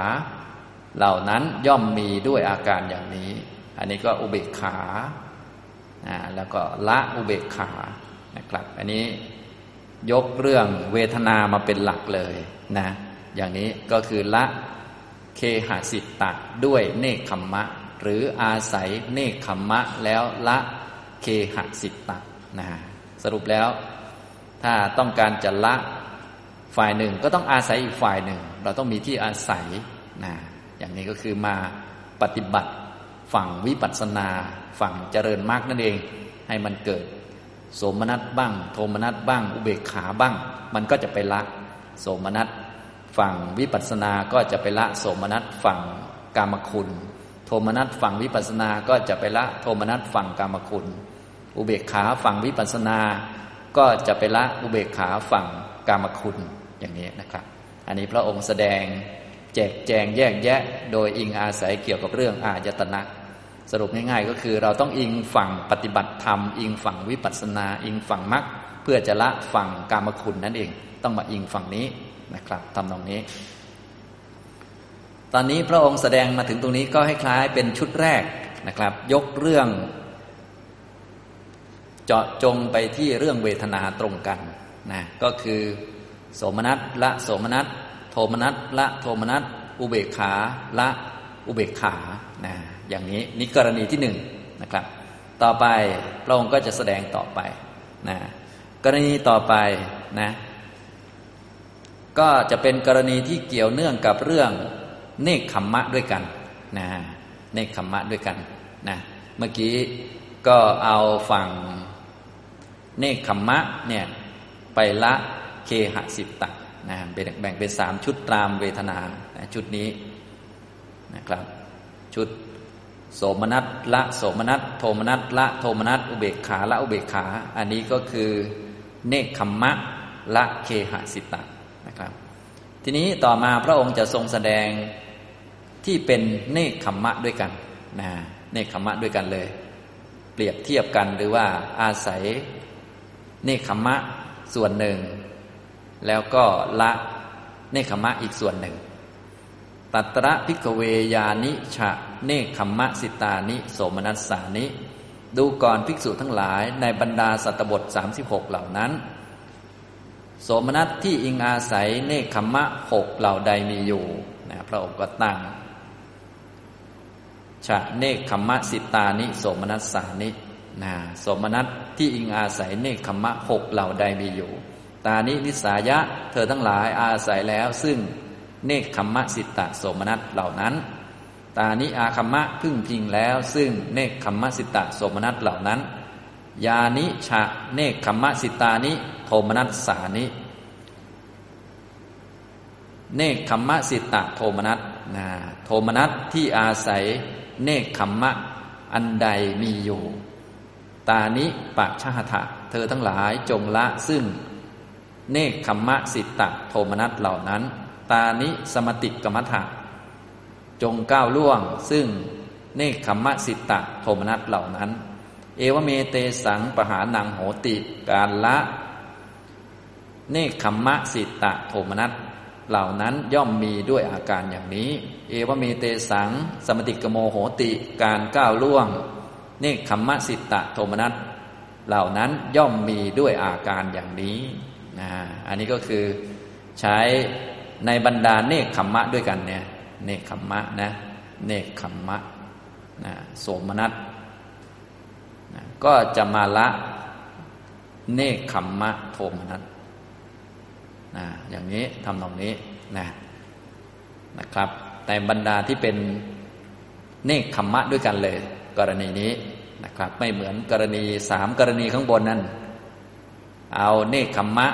เหล่านั้นย่อมมีด้วยอาการอย่างนี้อันนี้ก็อุเบกขาแล้วก็ละอุเบกขานะครับอันนี้ยกเรื่องเวทนามาเป็นหลักเลยนะอย่างนี้ก็คือละเคหสิตะด้วยเนกขัมมะหรืออาศัยเนกขัมมะแล้วละเคหสิตะนะสรุปแล้วถ้าต้องการจะละฝ่ายหนึ่งก็ต้องอาศัยอีกฝ่ายหนึ่งเราต้องมีที่อาศัยนะอย่างนี้ก็คือมาปฏิบัติฝั่งวิปัสสนาฝั่งเจริญมรรคนั่นเองให้มันเกิดโสมนัสบ้างโทมนัสบ้างอุเบกขาบ้างมันก็จะไปละโสมนัสฝั่งวิปัสสนาก็จะไปละโสมนัสฝั่งกามคุณโทมนัสฝั่งวิปัสสนาก็จะไปละโทมนัสฝั่งกามคุณอุเบกขาฝั่งวิปัสสนาก็จะไปละอุเบกขาฝั่งกามคุณอย่างนี้นะครับอันนี้พระองค์แสดงแจกแจงแยกแยะโดยอิงอาศัยเกี่ยวกับเรื่องอายตนะสรุปง่ายๆก็คือเราต้องอิงฝั่งปฏิบัติธรรมอิงฝั่งวิปัสสนาอิงฝั่งมรรคเพื่อจะละฝั่งกามคุณนั่นเองต้องมาอิงฝั่งนี้นะครับทำตรงนี้ตอนนี้พระองค์แสดงมาถึงตรงนี้ก็ให้คล้ายเป็นชุดแรกนะครับยกเรื่องเจาะจงไปที่เรื่องเวทนาตรงกันนะก็คือโสมนัสละโสมนัสโทมนัสละโทมนัสอุเบกขาละอุเบกขานะอย่างนี้นี่กรณีที่หนึ่งนะครับต่อไปพระองค์ก็จะแสดงต่อไปนะกรณีต่อไปนะก็จะเป็นกรณีที่เกี่ยวเนื่องกับเรื่องเนกขัมมะด้วยกันนะเนกขัมมะด้วยกันนะเมื่อกี้ก็เอาฝั่งเนกขัมมะเนี่ยไปละเคหสิตะนะแบ่งเป็น3ชุดตามเวทนาชุดนี้นะครับชุดโสมนัสละโสมนัสโทมนัสละโทมนัสอุเบกขาละอุเบกขาอันนี้ก็คือเนกขัมมะละเคหสิตะนะครับทีนี้ต่อมาพระองค์จะทรงแสดงที่เป็นเนกขัมมะด้วยกันนะเนกขัมมะด้วยกันเลยเปรียบเทียบกันหรือว่าอาศัยเนกขัมมะส่วนหนึ่งแล้วก็ละเนกขัมมะอีกส่วนหนึ่ง ตัตระภิกขเวยานิฉะเนกขัมมะสิตานิโสมนัสสานิดูก่อนภิกษุทั้งหลายในบรรดาสัตตบท36เหล่านั้นโสมนัสที่อิงอาศัยเนกขัมมะ6เหล่าใดมีอยู่นะพระองค์ก็ตั้งฉะเนกขัมมะสิตานิโสมนัสสานินะโสมนัสที่อิงอาศัยเนกขัมมะ6เหล่าใดมีอยู่ตานินิสายะเธอทั้งหลายอาศัยแล้วซึ่งเนกขัมมะสิตะโสมนัสเหล่านั้นตานิอาคัมมะพึ่งพิงแล้วซึ่งเนกขัมมะสิตะโสมนัสเหล่านั้นยานิฉะเนกขัมมะสิตานิโทมนัสสานิเนกขัมมะสิตะโทมนัสโทมนัสที่อาศัยเนกขัมมะอันใดมีอยู่ตานิปะชะหทะเธอทั้งหลายจงละซึ่งเนกขัมมะสิตะโทมนัสเหล่านั้นตานิสมติกมัฏฐะจงก้าวล่วงซึ่งเนกขัมมะสิตะโทมนัสเหล่านั้นเอวเมเตสังปหานังโหติการละเนกขัมมะสิตะโทมนัสเหล่านั้นย่อมมีด้วยอาการอย่างนี้เอวเมเตสังสมติกโมโหติการก้าวล่วงเนกขัมมะสิตะโทมนัสเหล่านั้นย่อมมีด้วยอาการอย่างนี้นะอันนี้ก็คือใช้ในบรรดาเนกขัมมะด้วยกันเนี่ยเนกขัมมะนะเนกขัมมะนะโสมนัสนะก็จะมาละเนกขัมมะโทมนัสนะอย่างนี้ทำตรงนี้นะครับในบรรดาที่เป็นเนกขัมมะด้วยกันเลยกรณีนี้นะครับไม่เหมือนกรณี3กรณีข้างบนนั้นเอาเนกขัมมะ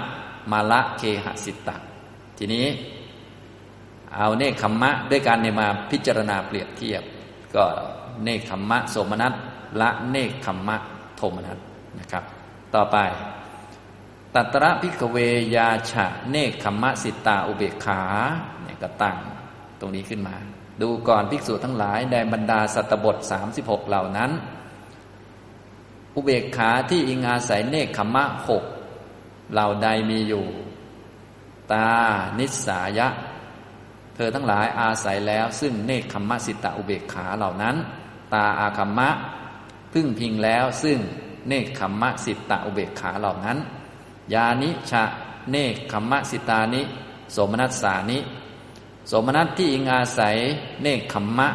มาละเคหสิตะทีนี้เอาเนกขัมมะด้วยการเนี่ยมาพิจารณาเปรียบเทียบก็เนกขัมมะโสมนัสละเนกขัมมะโทมนัสนะครับต่อไปตัตระภิกขเวยาฉะเนกขัมมะสิตาอุเบกขาเนี่ยก็ตั้งตรงนี้ขึ้นมาดูก่อนภิกษุทั้งหลายในบรรดาสัตตบท36เหล่านั้นอุเบกขาที่อิงอาศัยเนกขัมมะ6เหล่าใดมีอยู่ตานิสายะเธอทั้งหลายอาศัยแล้วซึ่งเนกขัมมะสิตะอุเบกขาเหล่านั้นตาอาคัมมะพึ่งพิงแล้วซึ่งเนกขัมมะสิตะอุเบกขาเหล่านั้นยานิฉะเนกขัมมะสิตานิโสมนัสสานิโสมนัสที่อิงอาศัยเนกขัมมะ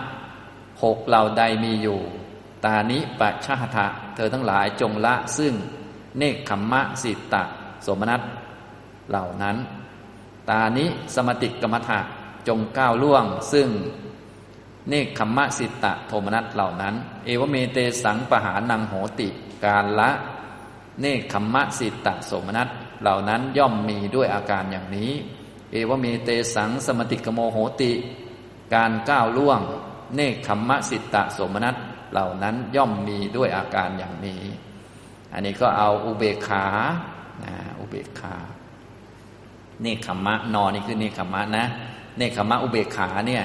6เหล่าใดมีอยู่ตานิปะชะหทะเธอทั้งหลายจงละซึ่งเนกขัมมะสิตะโสมนัสเหล่านั้นตานิสมติกมัฏฐะจงก้าวล่วงซึ่งเนกขัมมะสิตะโทมนัสเหล่านั้นเอวเมเตสังปหานังโหติการละเนกขัมมะสิตะโสมนัสเหล่านั้นย่อมมีด้วยอาการอย่างนี้เอวเมเตสังสมติกโมโหติการก้าวล่วงเนกขัมมะสิตะโสมนัสเหล่านั้นย่อมมีด้วยอาการอย่างนี้อันนี้ก็เอาอุเบกขาอุเบกขาเนกขัมมะนอนี่คือเนกขัมมะนะเนกขัมมะอุเบกขาเนี่ย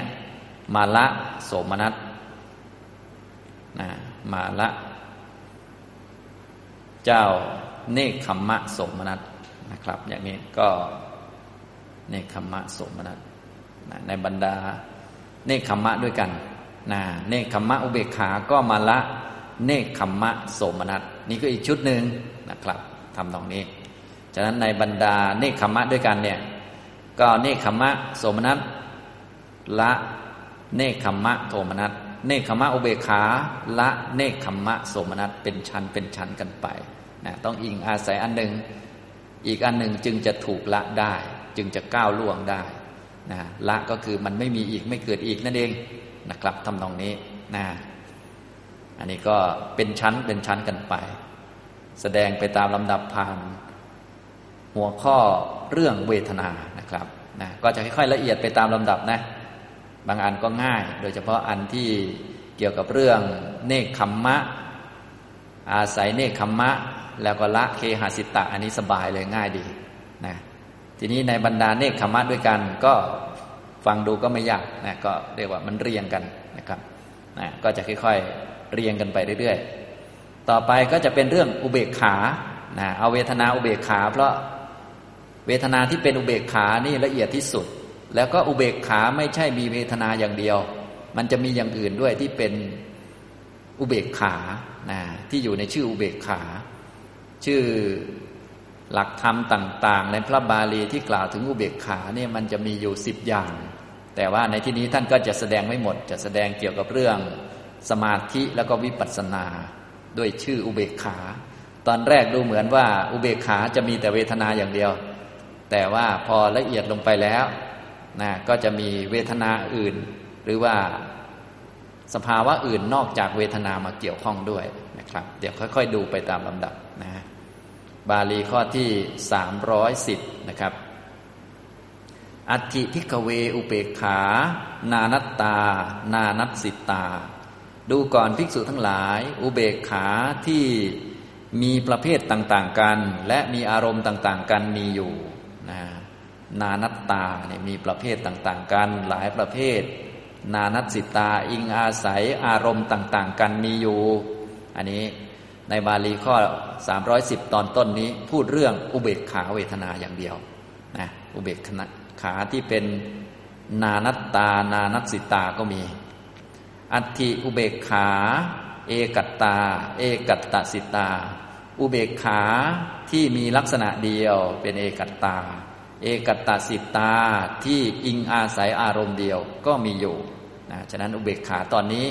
มาละโสมนัสมาละเจ้าเนกขัมมะโสมนัสนะครับอย่างนี้ก็เนกขัมมะโสมนัสในบรรดาเนกขัมมะด้วยกันเนกขัมมะอุเบกขาก็มาละเนกขัมมะโสมนัสนี่ก็อีกชุดหนึ่งนะครับทำตรงนี้ฉะนั้นในบรรดาเนกขัมมะด้วยกันเนี่ยก็เนกขัมมะโสมนัสละเนกขัมมะโทมนัสเนกขัมมะอุเบกขาละเนกขัมมะโสมนัสเป็นชั้นเป็นชั้นกันไปต้องอิงอาศัยอันหนึ่งอีกอันหนึ่งจึงจะถูกละได้จึงจะก้าวล่วงได้ละก็คือมันไม่มีอีกไม่เกิดอีกนั่นเองนะครับทำนองนี้อันนี้ก็เป็นชั้นเป็นชั้นกันไปแสดงไปตามลำดับผ่านหัวข้อเรื่องเวทนานะครับก็จะค่อยๆละเอียดไปตามลำดับนะบางอันก็ง่ายโดยเฉพาะอันที่เกี่ยวกับเรื่องเนกขัมมะอาศัยเนกขัมมะแล้วก็ละเคหสิตะอันนี้สบายเลยง่ายดีทีนี้ในบรรดาเนกขัมมะด้วยกันก็ฟังดูก็ไม่ยากก็เรียกว่ามันเรียงกันนะครับก็จะค่อยๆเรียงกันไปเรื่อยๆต่อไปก็จะเป็นเรื่องอุเบกขาเอาเวทนาอุเบกขาเพราะเวทนาที่เป็นอุเบกขานี่ละเอียดที่สุด แล้วก็อุเบกขาไม่ใช่มีเวทนาอย่างเดียวมันจะมีอย่างอื่นด้วยที่เป็นอุเบกขานะที่อยู่ในชื่ออุเบกขาชื่อหลักธรรมต่างๆในพระบาลีที่กล่าวถึงอุเบกขาเนี่ยมันจะมีอยู่10อย่างแต่ว่าในที่นี้ท่านก็จะแสดงไม่หมดจะแสดงเกี่ยวกับเรื่องสมาธิแล้วก็วิปัสสนาด้วยชื่ออุเบกขาตอนแรกดูเหมือนว่าอุเบกขาจะมีแต่เวทนาอย่างเดียวแต่ว่าพอละเอียดลงไปแล้วนะก็จะมีเวทนาอื่นหรือว่าสภาวะอื่นนอกจากเวทนามาเกี่ยวข้องด้วยนะครับเดี๋ยวค่อยๆดูไปตามลำดับนะบาลีข้อที่310นะครับอัตถิทิกเวอุเปกขานานัตตานานัสสิตาดูก่อนภิกษุทั้งหลายอุเบกขาที่มีประเภทต่างๆกันและมีอารมณ์ต่างๆกันมีอยู่นะนานัตตาเนี่ยมีประเภทต่างๆกันหลายประเภทนานัสสิตาอิงอาศัยอารมณ์ต่างๆกันมีอยู่อันนี้ในบาลีข้อ310ตอนต้นนี้พูดเรื่องอุเบกขาเวทนาอย่างเดียวนะอุเบกขาที่เป็นนานัตตานานัสสิตาก็มีอัตถิอุเบกขาเอกัตตาเอกัตตสิตาอุเบกขาที่มีลักษณะเดียวเป็นเอกัตตาเอกัตตสิตาที่อิงอาศัยอารมณ์เดียวก็มีอยู่นะฉะนั้นอุเบกขาตอนนี้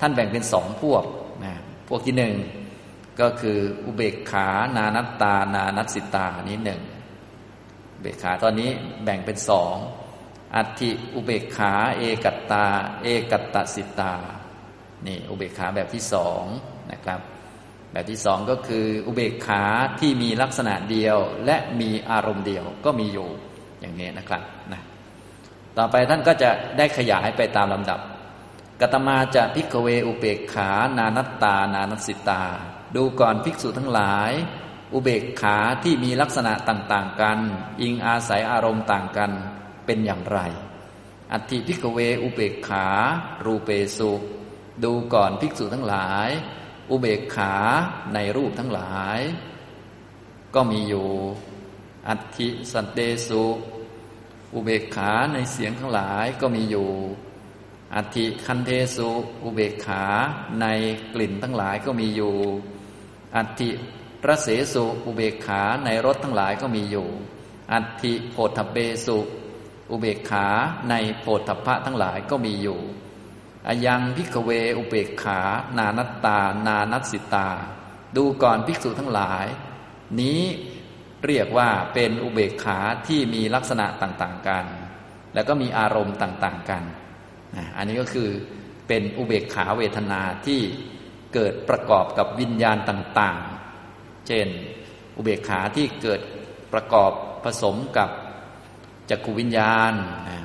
ท่านแบ่งเป็น2พวกนะพวกที่1ก็คืออุเบกขานานัตตานานัสสิตานี้1อุเบกขาตอนนี้แบ่งเป็น2อัตถิอุเบกขาเอกัตตาเอกัตตสิตานี่อุเบกขาแบบที่2นะครับแบบที่2ก็คืออุเบกขาที่มีลักษณะเดียวและมีอารมณ์เดียวก็มีอยู่อย่างนี้นะครับนะต่อไปท่านก็จะได้ขยายไปตามลำดับกัตมาจะภิกขเวอุเบกขานานัตตานานัสสิตาดูก่อนภิกษุทั้งหลายอุเบกขาที่มีลักษณะต่างๆกันอิงอาศัยอารมณ์ต่างกันเป็นอย่างไรอัตถิภิกขเวอุเบกขารูเปสุดูก่อนภิกษุทั้งหลายอุเบกขาในรูปทั้งหลายก็มีอยู่อัตถิสันเตสุอุเบกขาในเสียงทั้งหลายก็มีอยู่อัตถิคันเทสุอุเบกขาในกลิ่นทั้งหลายก็มีอยู่อัตถิรเสสุอุเบกขาในรสทั้งหลายก็มีอยู่อัตถิโผฏฐัพเปสุอุเบกขาในโผฏฐัพพะทั้งหลายก็มีอยู่อยังภิกขเวอุเบกขานานัตตานานัสสิตาดูก่อนภิกษุทั้งหลายนี้เรียกว่าเป็นอุเบกขาที่มีลักษณะต่างๆกันแล้วก็มีอารมณ์ต่างๆกันอันนี้ก็คือเป็นอุเบกขาเวทนาที่เกิดประกอบกับวิญญาณต่างๆเช่นอุเบกขาที่เกิดประกอบผสมกับจักขุวิญญาณ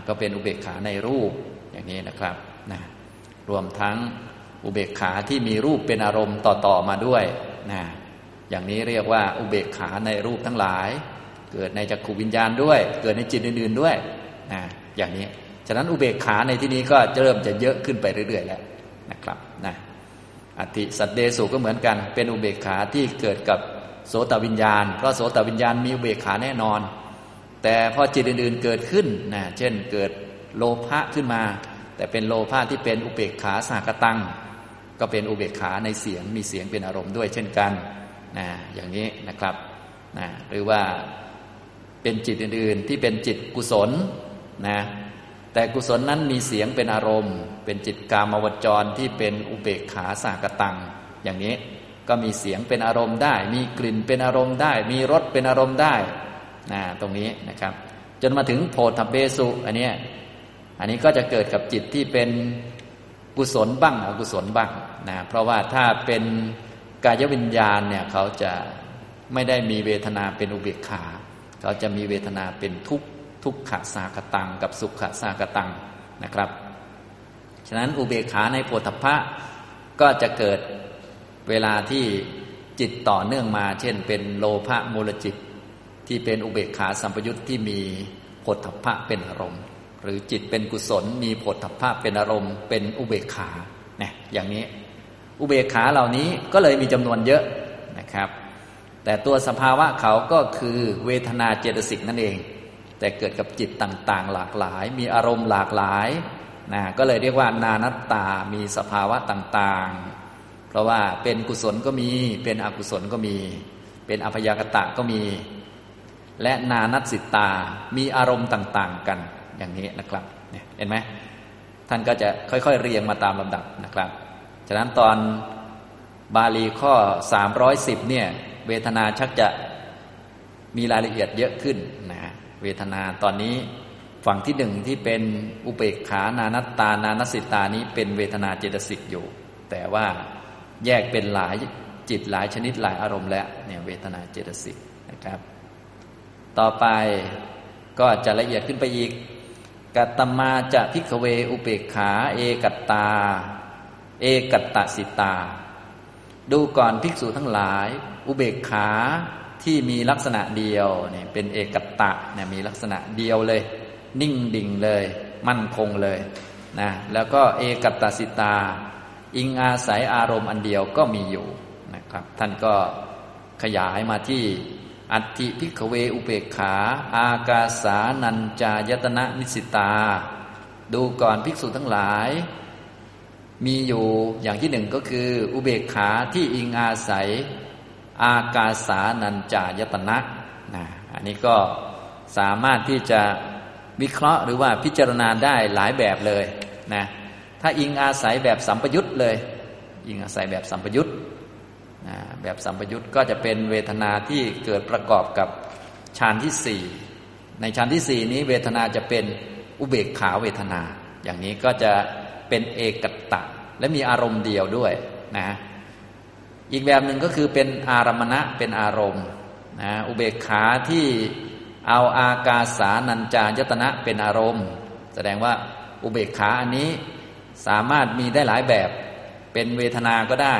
ก็เป็นอุเบกขาในรูปอย่างนี้นะครับนะรวมทั้งอุเบกขาที่มีรูปเป็นอารมณ์ต่อๆมาด้วยนะอย่างนี้เรียกว่าอุเบกขาในรูปทั้งหลายเกิดในจักขุวิญญาณด้วยเกิดในจิตอื่นๆด้วยนะอย่างนี้ฉะนั้นอุเบกขาในที่นี้ก็จะเริ่มจะเยอะขึ้นไปเรื่อยๆแล้วนะครับนะอัตถิสัตเดสุก็เหมือนกันเป็นอุเบกขาที่เกิดกับโสตวิญญาณเพราะโสตวิญญาณมีอุเบกขาแน่นอนแต่พอจิตอื่นๆเกิดขึ้นนะเช่นเกิดโลภะขึ้นมาแต่เป็นโลภะที่เป็นอุเบกขาสหกตังก็เป็นอุเบกขาในเสียงมีเสียงเป็นอารมณ์ด้วยเช่นกันนะอย่างนี้นะครับนะหรือว่าเป็นจิตอื่นๆที่เป็นจิตกุศลนะแต่กุศลนั้นมีเสียงเป็นอารมณ์เป็นจิตกามวจรที่เป็นอุเบกขาสหกตังอย่างนี้ก็มีเสียงเป็นอารมณ์ได้มีกลิ่นเป็นอารมณ์ได้มีรสเป็นอารมณ์ได้นะตรงนี้นะครับจนมาถึงโผฏฐัพเปสุอันนี้ก็จะเกิดกับจิตที่เป็นกุศลบ้างอกุศลบ้างนะเพราะว่าถ้าเป็นกายวิญญาณเนี่ยเขาจะไม่ได้มีเวทนาเป็นอุเบกขาเขาจะมีเวทนาเป็นทุกขสากตังกับสุขสากตังนะครับฉะนั้นอุเบกขาในโผฏฐัพพะก็จะเกิดเวลาที่จิตต่อเนื่องมาเช่นเป็นโลภะมูลจิตที่เป็นอุเบกขาสัมปยุตที่มีโผฏฐัพพะเป็นอารมณ์หรือจิตเป็นกุศลมีโผฏฐัพพะเป็นอารมณ์เป็นอุเบกขาเนี่ยอย่างนี้อุเบกขาเหล่านี้ก็เลยมีจำนวนเยอะนะครับแต่ตัวสภาวะเขาก็คือเวทนาเจตสิกนั่นเอง แต่เกิดกับจิตต่างๆหลากหลายมีอารมณ์หลากหลายนะก็เลยเรียกว่านานัตตามีสภาวะต่างๆเพราะว่าเป็นกุศลก็มีเป็นอกุศลก็มีเป็นอัพยากตะก็มีและนานัตสิตามีอารมณ์ต่างๆกันอย่างนี้นะครับเห็นไหมท่านก็จะค่อยๆเรียงมาตามลำดับนะครับฉะนั้นตอนบาลีข้อ310เนี่ยเวทนาชักจะมีรายละเอียดเยอะขึ้นนะเวทนาตอนนี้ฝั่งที่หนึ่งที่เป็นอุเบกขานานัตตานานัสสิตานี้เป็นเวทนาเจตสิกอยู่แต่ว่าแยกเป็นหลายจิตหลายชนิดหลายอารมณ์แล้วเนี่ยเวทนาเจตสิกนะครับต่อไปก็จะละเอียดขึ้นไปอีกกัตตมาจะภิกขเวอุเบกขาเอกัตตาเอกัตตสิตาดูก่อนภิกษุทั้งหลายอุเบกขาที่มีลักษณะเดียวเนี่ยเป็นเอกัตตะเนี่ยมีลักษณะเดียวเลยนิ่งดิ่งเลยมั่นคงเลยนะแล้วก็เอกัตตสิตาอิงอาศัยอารมณ์อันเดียวก็มีอยู่นะครับท่านก็ขยายมาที่อัตถิภิกขเวอุเบกขาอากาสานัญจายตนะนิสิตาดูก่อนภิกษุทั้งหลายมีอยู่อย่างที่หนึ่งก็คืออุเบกขาที่อิงอาศัยอากาสานัญจายตนะนะอันนี้ก็สามารถที่จะวิเคราะห์หรือว่าพิจารณาได้หลายแบบเลยนะถ้าอิงอาศัยแบบสัมปยุตเลยอิงอาศัยแบบสัมปยุตนะแบบสัมปยุตก็จะเป็นเวทนาที่เกิดประกอบกับฌานที่สี่ในฌานที่สี่นี้เวทนาจะเป็นอุเบกขาเวทนาอย่างนี้ก็จะเป็นเอกัตตะและมีอารมณ์เดียวด้วยนะอีกแบบหนึ่งก็คือเป็นอารัมมณะเป็นอารมณ์นะอุเบกขาที่เอาอากาสานัญจายตนะเป็นอารมณ์แสดงว่าอุเบกขาอันนี้สามารถมีได้หลายแบบเป็นเวทนาก็ได้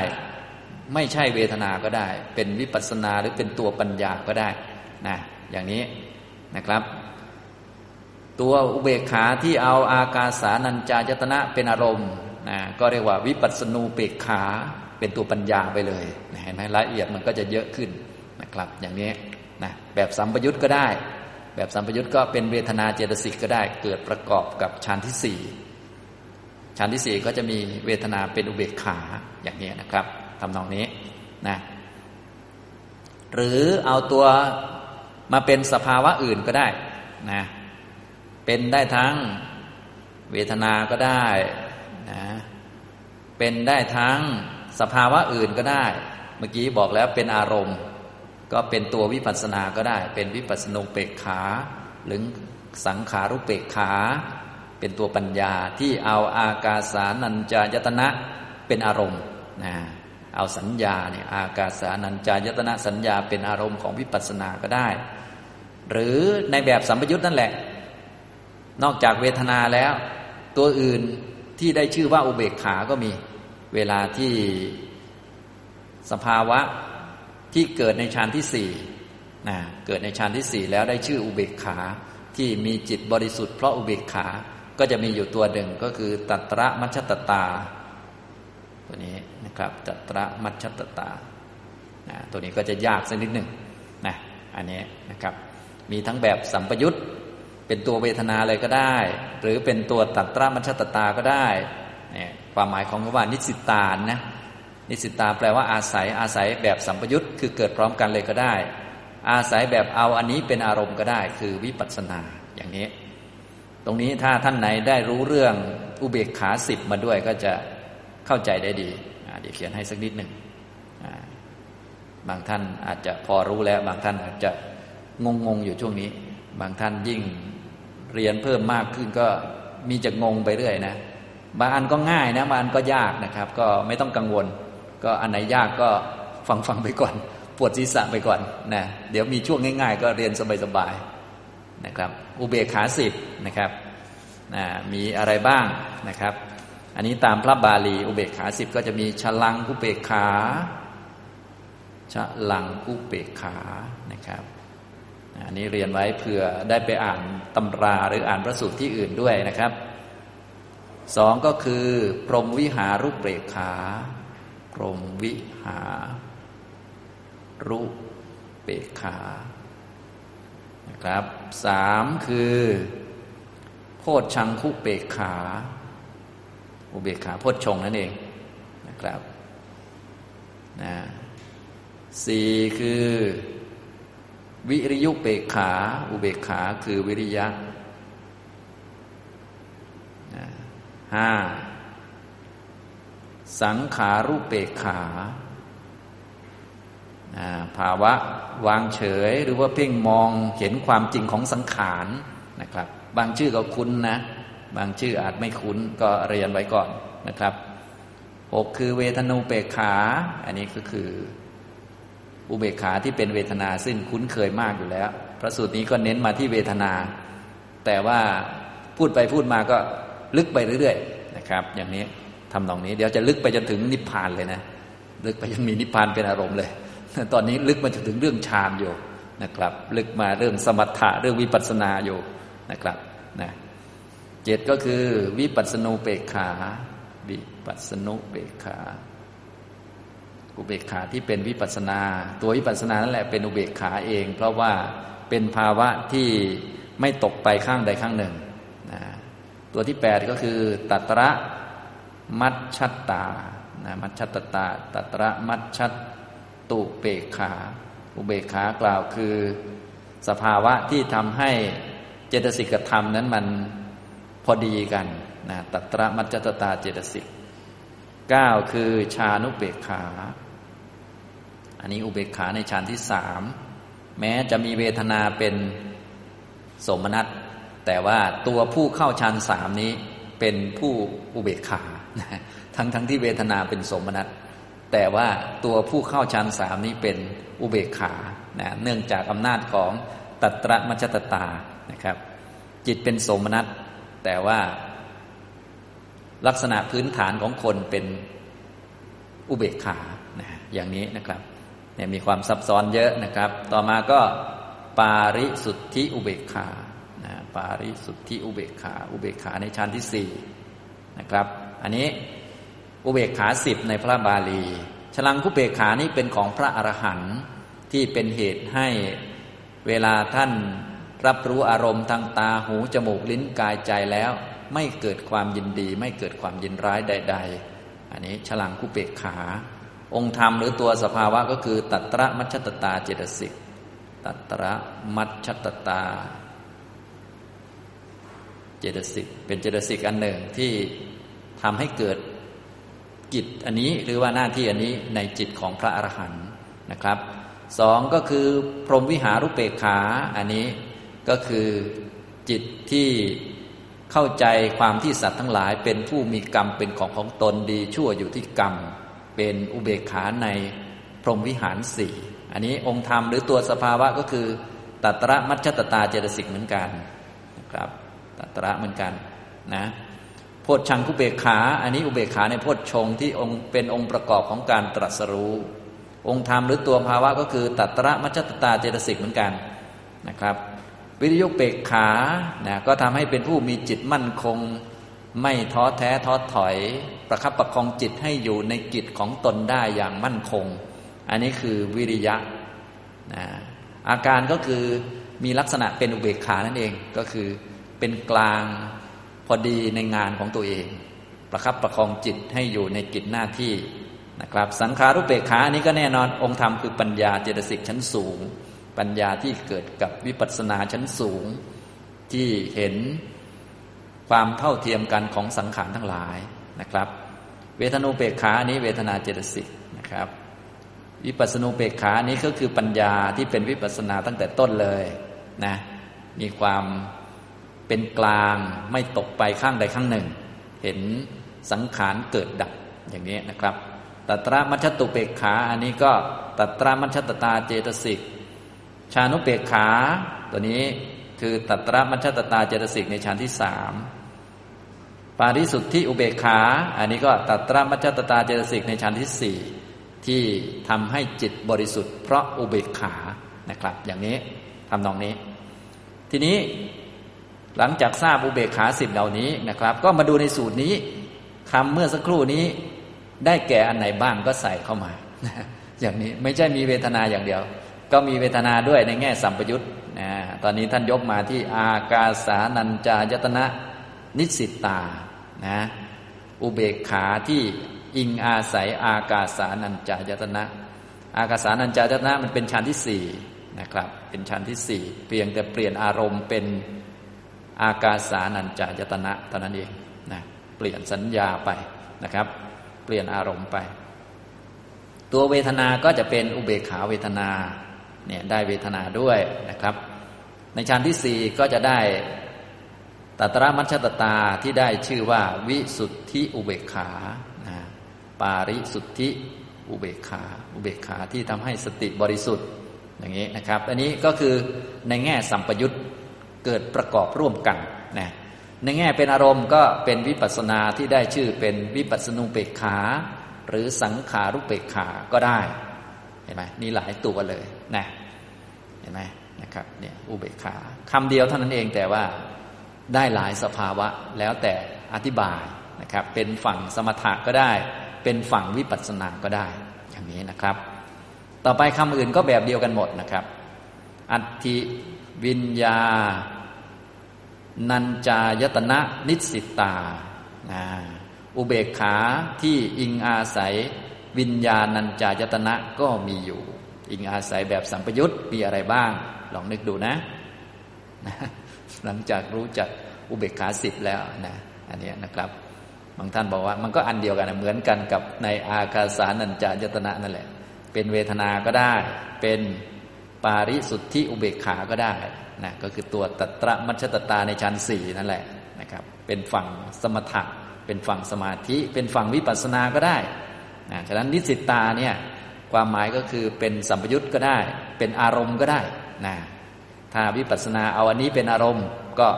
ไม่ใช่เวทนาก็ได้เป็นวิปัสสนาหรือเป็นตัวปัญญาก็ได้นะอย่างนี้นะครับตัวอุเบกขาที่เอาอากาสานัญจายตนะเป็นอารมณ์นะก็เรียกว่าวิปัสสนูเบกขาเป็นตัวปัญญาไปเลยเห็นไหมรายละเอียดมันก็จะเยอะขึ้นนะครับอย่างนี้นะแบบสัมปยุตก็ได้แบบสัมปยุตก็เป็นเวทนาเจตสิกก็ได้เกิดประกอบกับฌานที่สี่ฌานที่สี่ก็จะมีเวทนาเป็นอุเบกขาอย่างนี้นะครับทำนองนี้นะหรือเอาตัวมาเป็นสภาวะอื่นก็ได้นะเป็นได้ทั้งเวทนาก็ได้นะเป็นได้ทั้งสภาวะอื่นก็ได้เมื่อกี้บอกแล้วเป็นอารมณ์ก็เป็นตัววิปัสสนาก็ได้เป็นวิปัสสนูเปกขาหรือสังขารุเปกขาเป็นตัวปัญญาที่เอาอากาสานัญจายตนะเป็นอารมณ์นะเอาสัญญาเนี่ยอากาสานัญจายตนะสัญญาเป็นอารมณ์ของวิปัสสนาก็ได้หรือในแบบสัมปยุตนั่นแหละนอกจากเวทนาแล้วตัวอื่นที่ได้ชื่อว่าอุเบกขาก็มีเวลาที่สภาวะที่เกิดในฌานที่สี่นะเกิดในฌานที่สี่แล้วได้ชื่ออุเบกขาที่มีจิตบริสุทธิ์เพราะอุเบกขาก็จะมีอยู่ตัวหนึ่งก็คือตัตระมัชชตตาตัวนี้นะครับตัตระมัชชตตานะตัวนี้ก็จะยากสักนิดหนึ่งนะอันนี้นะครับมีทั้งแบบสัมปยุตเป็นตัวเวทนาเลยก็ได้หรือเป็นตัวตัตระมัชชตตาก็ได้เนี่ยความหมายของคำว่านิสิตานะนิสิตาแปลว่าอาศัยอาศัยแบบสัมปยุตคือเกิดพร้อมกันเลยก็ได้อาศัยแบบเอาอันนี้เป็นอารมณ์ก็ได้คือวิปัสสนาอย่างนี้ตรงนี้ถ้าท่านไหนได้รู้เรื่องอุเบกขาสิบมาด้วยก็จะเข้าใจได้ดีเดี๋ยวเขียนให้สักนิดหนึ่งบางท่านอาจจะพอรู้แล้วบางท่านอาจจะงงๆอยู่ช่วงนี้บางท่านยิ่งเรียนเพิ่มมากขึ้นก็มีจะงงไปเรื่อยนะบางอันก็ง่ายนะบางอันก็ยากนะครับก็ไม่ต้องกังวลก็อันไหนยากก็ฟังไปก่อนปวดศีรษะไปก่อนนะเดี๋ยวมีช่วงง่ายๆก็เรียนสบายๆนะครับอุเบกขาสิบนะครับมีอะไรบ้างนะครับอันนี้ตามพระบาลีอุเบกขาสิบก็จะมีฉลังคุเบกขาฉลังคุเบกขานะครับอันนี้เรียนไว้เผื่อได้ไปอ่านตำราหรืออ่านพระสูตรที่อื่นด้วยนะครับสองก็คือพรหมวิหารุเบกขาพรหมวิหารุเบกขา นะครับสามคือโพชฌังคุเบกขาอุเบกขาโพชฌงค์นั่นเองนะครับนะสี่คือวิริยุเบกขาอุเบกขาคือวิริยะนะห้าสังขารุเบกขาภาวะวางเฉยหรือว่าเพ่งมองเห็นความจริงของสังขารนะครับบางชื่อก็คุ้นนะบางชื่ออาจไม่คุ้นก็เรียนไว้ก่อนนะครับหกคือเวทนูเบกขาอันนี้ก็คืออุเบกขาที่เป็นเวทนาซึ่งคุ้นเคยมากอยู่แล้วพระสูตรนี้ก็เน้นมาที่เวทนาแต่ว่าพูดไปพูดมาก็ลึกไปเรื่อยๆนะครับอย่างนี้ทำตรงนี้เดี๋ยวจะลึกไปจนถึงนิพพานเลยนะลึกไปจนมีนิพพานเป็นอารมณ์เลยตอนนี้ลึกมาจนถึงเรื่องฌานอยู่นะครับลึกมาเรื่องสมถะเรื่องวิปัสสนาอยู่นะครับนะเจ็ดก็คือวิปัสสนูเปกขาวิปัสสนูเปกขาอุเบกขาที่เป็นวิปัสสนาตัววิปัสสนานั่นแหละเป็นอุเบกขาเองเพราะว่าเป็นภาวะที่ไม่ตกไปข้างใดข้างหนึ่งนะตัวที่แปดก็คือตัตระมัชชตานะมัชชตตาตัตระมัชชตุเปกขาอุเบกขากล่าวคือสภาวะที่ทำให้เจตสิกธรรมนั้นมันพอดีกันนะตัตระมัชชตตาเจตสิกเก้าคือฌานุเบกขาอันนี้อุเบกขาในฌานที่สามแม้จะมีเวทนาเป็นสมนัตแต่ว่าตัวผู้เข้าฌานสามนี้เป็นผู้อุเบกขาทั้งที่เวทนาเป็นสมนัตแต่ว่าตัวผู้เข้าฌานสามนี้เป็นอุเบกขานะเนื่องจากอำนาจของตัตระมัชชตตานะครับจิตเป็นสมนัตแต่ว่าลักษณะพื้นฐานของคนเป็นอุเบกขานะอย่างนี้นะครับเนี่ยมีความซับซ้อนเยอะนะครับต่อมาก็ปาริสุทธิอุเบกขานะปาริสุทธิอุเบกขาอุเบกขาในฌานที่สี่นะครับอันนี้อุเบกขาสิบในพระบาลีฉลังคุเบกขานี้เป็นของพระอรหันต์ที่เป็นเหตุให้เวลาท่านรับรู้อารมณ์ทางตาหูจมูกลิ้นกายใจแล้วไม่เกิดความยินดีไม่เกิดความยินร้ายใดๆอันนี้ฉลังคุเบกขาองค์ธรรมหรือตัวสภาวะก็คือตัตระมัชชตตาเจตสิกตัตระมัชชตตาเจตสิกเป็นเจตสิกอันหนึ่งที่ทำให้เกิดกิจอันนี้หรือว่าหน้าที่อันนี้ในจิตของพระอรหันต์นะครับสองก็คือพรหมวิหารุเบกขาอันนี้ก็คือจิตที่เข้าใจความที่สัตว์ทั้งหลายเป็นผู้มีกรรมเป็นของตนดีชั่วอยู่ที่กรรมเป็นอุเบกขาในพรหมวิหารสี่อันนี้องค์ธรรมหรือตัวสภาวะก็คือตัตระมัชชตตาเจตสิกเหมือนกันนะครับตัตระเหมือนกันนะโพชฌังคุเบกขาอันนี้อุเบกขาในโพชฌงค์ที่องค์เป็นองค์ประกอบของการตรัสรู้องค์ธรรมหรือตัวภาวะก็คือตัตระมัชชตตาเจตสิกเหมือนกันนะครับวิริยุเบกขานะก็ทำให้เป็นผู้มีจิตมั่นคงไม่ท้อแท้ท้อถอยประคับประคองจิตให้อยู่ในกิจของตนได้อย่างมั่นคงอันนี้คือวิริยะนะอาการก็คือมีลักษณะเป็นอุเบกขานั่นเองก็คือเป็นกลางพอดีในงานของตัวเองประคับประคองจิตให้อยู่ในกิจหน้าที่นะครับสังขารุเบกขาอันนี้ก็แน่นอนองค์ธรรมคือปัญญาเจตสิกชั้นสูงปัญญาที่เกิดกับวิปัสสนาชั้นสูงที่เห็นความเท่าเทียมกันของสังขารทั้งหลายนะครับเวทนูเปกขานี้เวทนาเจตสิกนะครับวิปัสสนูเปกขานี้ก็คือปัญญาที่เป็นวิปัสสนาตั้งแต่ต้นเลยนะมีความเป็นกลางไม่ตกไปข้างใดข้างหนึ่งเห็นสังขารเกิดดับอย่างนี้นะครับตัตระมัชชตุเปกขาอันนี้ก็ตัตระมัชชตตาเจตสิกฌานุเบกขาตัวนี้คือตัตระมัชชตตาเจตสิกในฌานที่สามปาริสุทธิอุเบกขาอันนี้ก็ตัตระมัชชตตาเจตสิกในฌานที่สี่ที่ทำให้จิตบริสุทธิ์เพราะอุเบกขานะครับอย่างนี้ทำนองนี้ทีนี้หลังจากทราบอุเบกขาสิบเหล่านี้นะครับก็มาดูในสูตรนี้คำเมื่อสักครู่นี้ได้แก่อันไหนบ้างก็ใส่เข้ามาอย่างนี้ไม่ใช่มีเวทนาอย่างเดียว ก็มีเวทนาด้วยในแง่สัมปยุตตอนนี้ท่านยกมาที่อากาสานัญจายตนะนิสิตานะอุเบกขาที่อิงอาศัยอากาสานัญจายตนะอากาสานัญจายตนะมันเป็นชั้นที่4นะครับเป็นชั้นที่4เพียงแต่เปลี่ยนอารมณ์เป็นอากาสานัญจายตนะเท่านั้นเองนะเปลี่ยนสัญญาไปนะครับเปลี่ยนอารมณ์ไปตัวเวทนาก็จะเป็นอุเบกขาเวทนาเนี่ยได้เวทนาด้วยนะครับในชั้นที่4ก็จะได้ตัตระมัชฌัตตาที่ได้ชื่อว่าวิสุทธิอุเบกขาปาริสุทธิอุเบกขาอุเบกขาที่ทำให้สติบริสุทธิ์อย่างนี้นะครับอันนี้ก็คือในแง่สัมปยุตเกิดประกอบร่วมกันนะในแง่เป็นอารมณ์ก็เป็นวิปัสสนาที่ได้ชื่อเป็นวิปัสสนุเบกขาหรือสังขารุเบกขาก็ได้เห็นไหมมีหลายตัวเลยนะเห็นไหมนะครับเนี่ยอุเบกขาคำเดียวเท่านั้นเองแต่ว่าได้หลายสภาวะแล้วแต่อธิบายนะครับเป็นฝั่งสมถะก็ได้เป็นฝั่งวิปัสสนาก็ได้อย่างนี้นะครับต่อไปคำอื่นก็แบบเดียวกันหมดนะครับอัตถิวิญญานัญจายตนะนิสิตาอุเบกขาที่อิงอาศัยวิญญาณัญจายตนะก็มีอยู่อิงอาศัยแบบสัมปยุตมีอะไรบ้างลองนึกดูนะหลังจากรู้จักอุเบกขาสิบแล้วนะอันนี้นะครับบางท่านบอกว่ามันก็อันเดียวกันเหมือนกันกับในอากาสานัญจายตนะนั่นแหละเป็นเวทนาก็ได้เป็นปาริสุทธิอุเบกขาก็ได้นะก็คือตัวตัตระมัชฌัตตาในชั้นสี่นั่นแหละนะครับเป็นฝั่งสมถะเป็นฝั่งสมาธิเป็นฝั่งวิปัสสนาก็ได้นะฉะนั้นนิสิตาเนี่ยความหมายก็คือเป็นสัมปยุตก็ได้เป็นอารมณ์ก็ได้นะถ้าวิปัสสนาเอาอันนี้เป็นอารมณ์ก็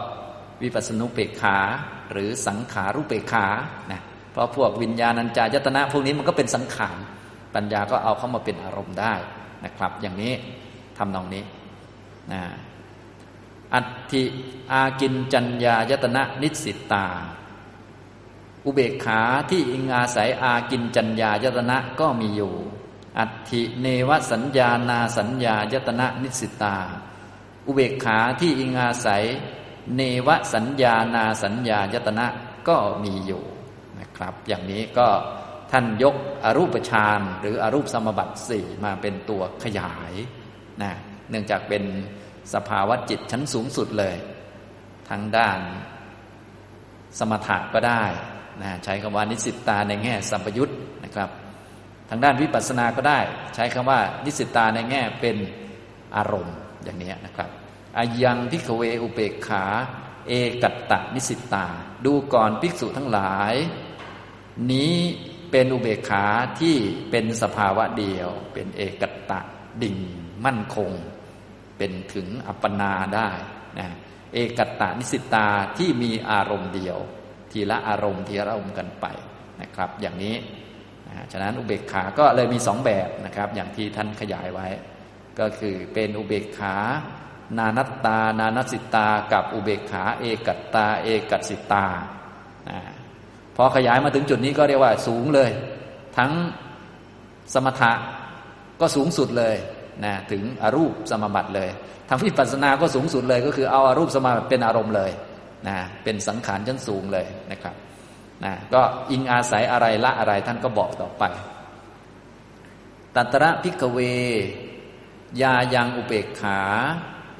วิปัสสนุเปกขาหรือสังขารุเปกขานะเพราะพวกวิญญาณัญจายตนะพวกนี้มันก็เป็นสังขารปัญญาก็เอาเข้ามาเป็นอารมณ์ได้นะครับอย่างนี้ทำนองนี้นะอัตถิอากินจัญญายตนะนิสิตาอุเบกขาที่อิงอาศัยอากินจัญญายตนะก็มีอยู่อัตถิเนวสัญญานาสัญญายตนะนิสิตาอุเบกขาที่อิงอาศัยเนวสัญญานาสัญญายตนะก็มีอยู่นะครับอย่างนี้ก็ท่านยกอรูปฌานหรืออรูปสมบัติ4มาเป็นตัวขยายนะเนื่องจากเป็นสภาวะจิตชั้นสูงสุดเลยทั้งด้านสมถะก็ได้นะใช้คำว่านิสิตาในแง่สัมปยุตนะครับทางด้านวิปัสสนาก็ได้ใช้คำว่านิสิตาในแง่เป็นอารมณ์อย่างนี้นะครับอายังภิกขเวอุเบกขาเอกัตตนิสิตาดูก่อนภิกษุทั้งหลายนี้เป็นอุเบกขาที่เป็นสภาวะเดียวเป็นเอกัตตะดิ่งมั่นคงเป็นถึงอัปปนาได้นะเอกัตตนิสิตาที่มีอารมณ์เดียวทีละอารมณ์ทีละอารมณ์กันไปนะครับอย่างนี้นะฉะนั้นอุเบกขาก็เลยมีสองแบบนะครับอย่างที่ท่านขยายไว้ก็คือเป็นอุเบกขานานัตตานานัสสิตากับอุเบกขาเอกัตตาเอกัตสิตาพอขยายมาถึงจุดนี้ก็เรียกว่าสูงเลยทั้งสมถะก็สูงสุดเลยนะถึงอรูปสมบัติเลยทั้งวิปัสสนาก็สูงสุดเลยก็คือเอาอรูปสมบัติเป็นอารมณ์เลยนะเป็นสังขารชั้นสูงเลยนะครับนะก็อิงอาศัยอะไรละอะไรท่านก็บอกต่อไปตัตระภิกขเวยายังอุเบกขา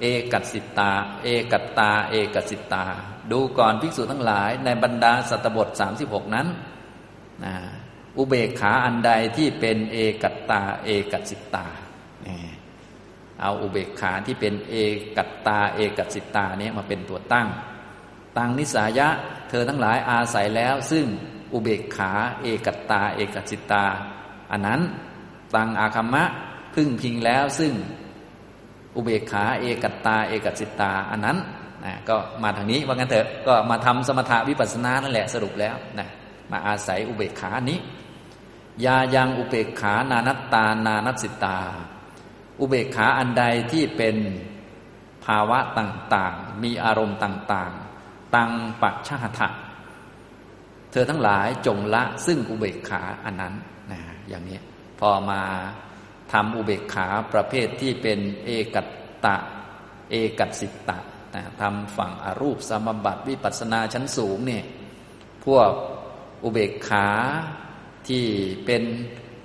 เอกัตสิตาเอกัตตาเอกัตสิตาดูก่อนภิกษุทั้งหลายในบรรดาสัตตบท36นั้นอุเบกขาอันใดที่เป็นเอกัตตาเอกัตสิตาเอาอุเบกขาที่เป็นเอกัตตาเอกัตสิตานี้มาเป็นตัวตั้งตังนิสายะเธอทั้งหลายอาศัยแล้วซึ่งอุเบกขาเอกัตตาเอกัตสิตาอันนั้นตังอาคัมมะพึ่งพิงแล้วซึ่งอุเบกขาเอกัตตาเอกัตสิตาอันนั้นนะก็มาทางนี้ว่างั้นเถอะก็มาทำสมถะวิปัสสนานั่นแหละสรุปแล้วนะมาอาศัยอุเบกขานี้ยายังอุเบกขานานัตตานานัสสิตาอุเบกขาอันใดที่เป็นภาวะต่างๆมีอารมณ์ต่างๆตังปัจฉาทะเธอทั้งหลายจงละซึ่งอุเบกขาอันนั้นนะอย่างนี้พอมา ทำอุเบกขาประเภทที่เป็นเอกัตสิตะนะทำฝั่งอรูปสมบัติวิปัสสนาชั้นสูงเนี่ยพวกอุเบกขาที่เป็น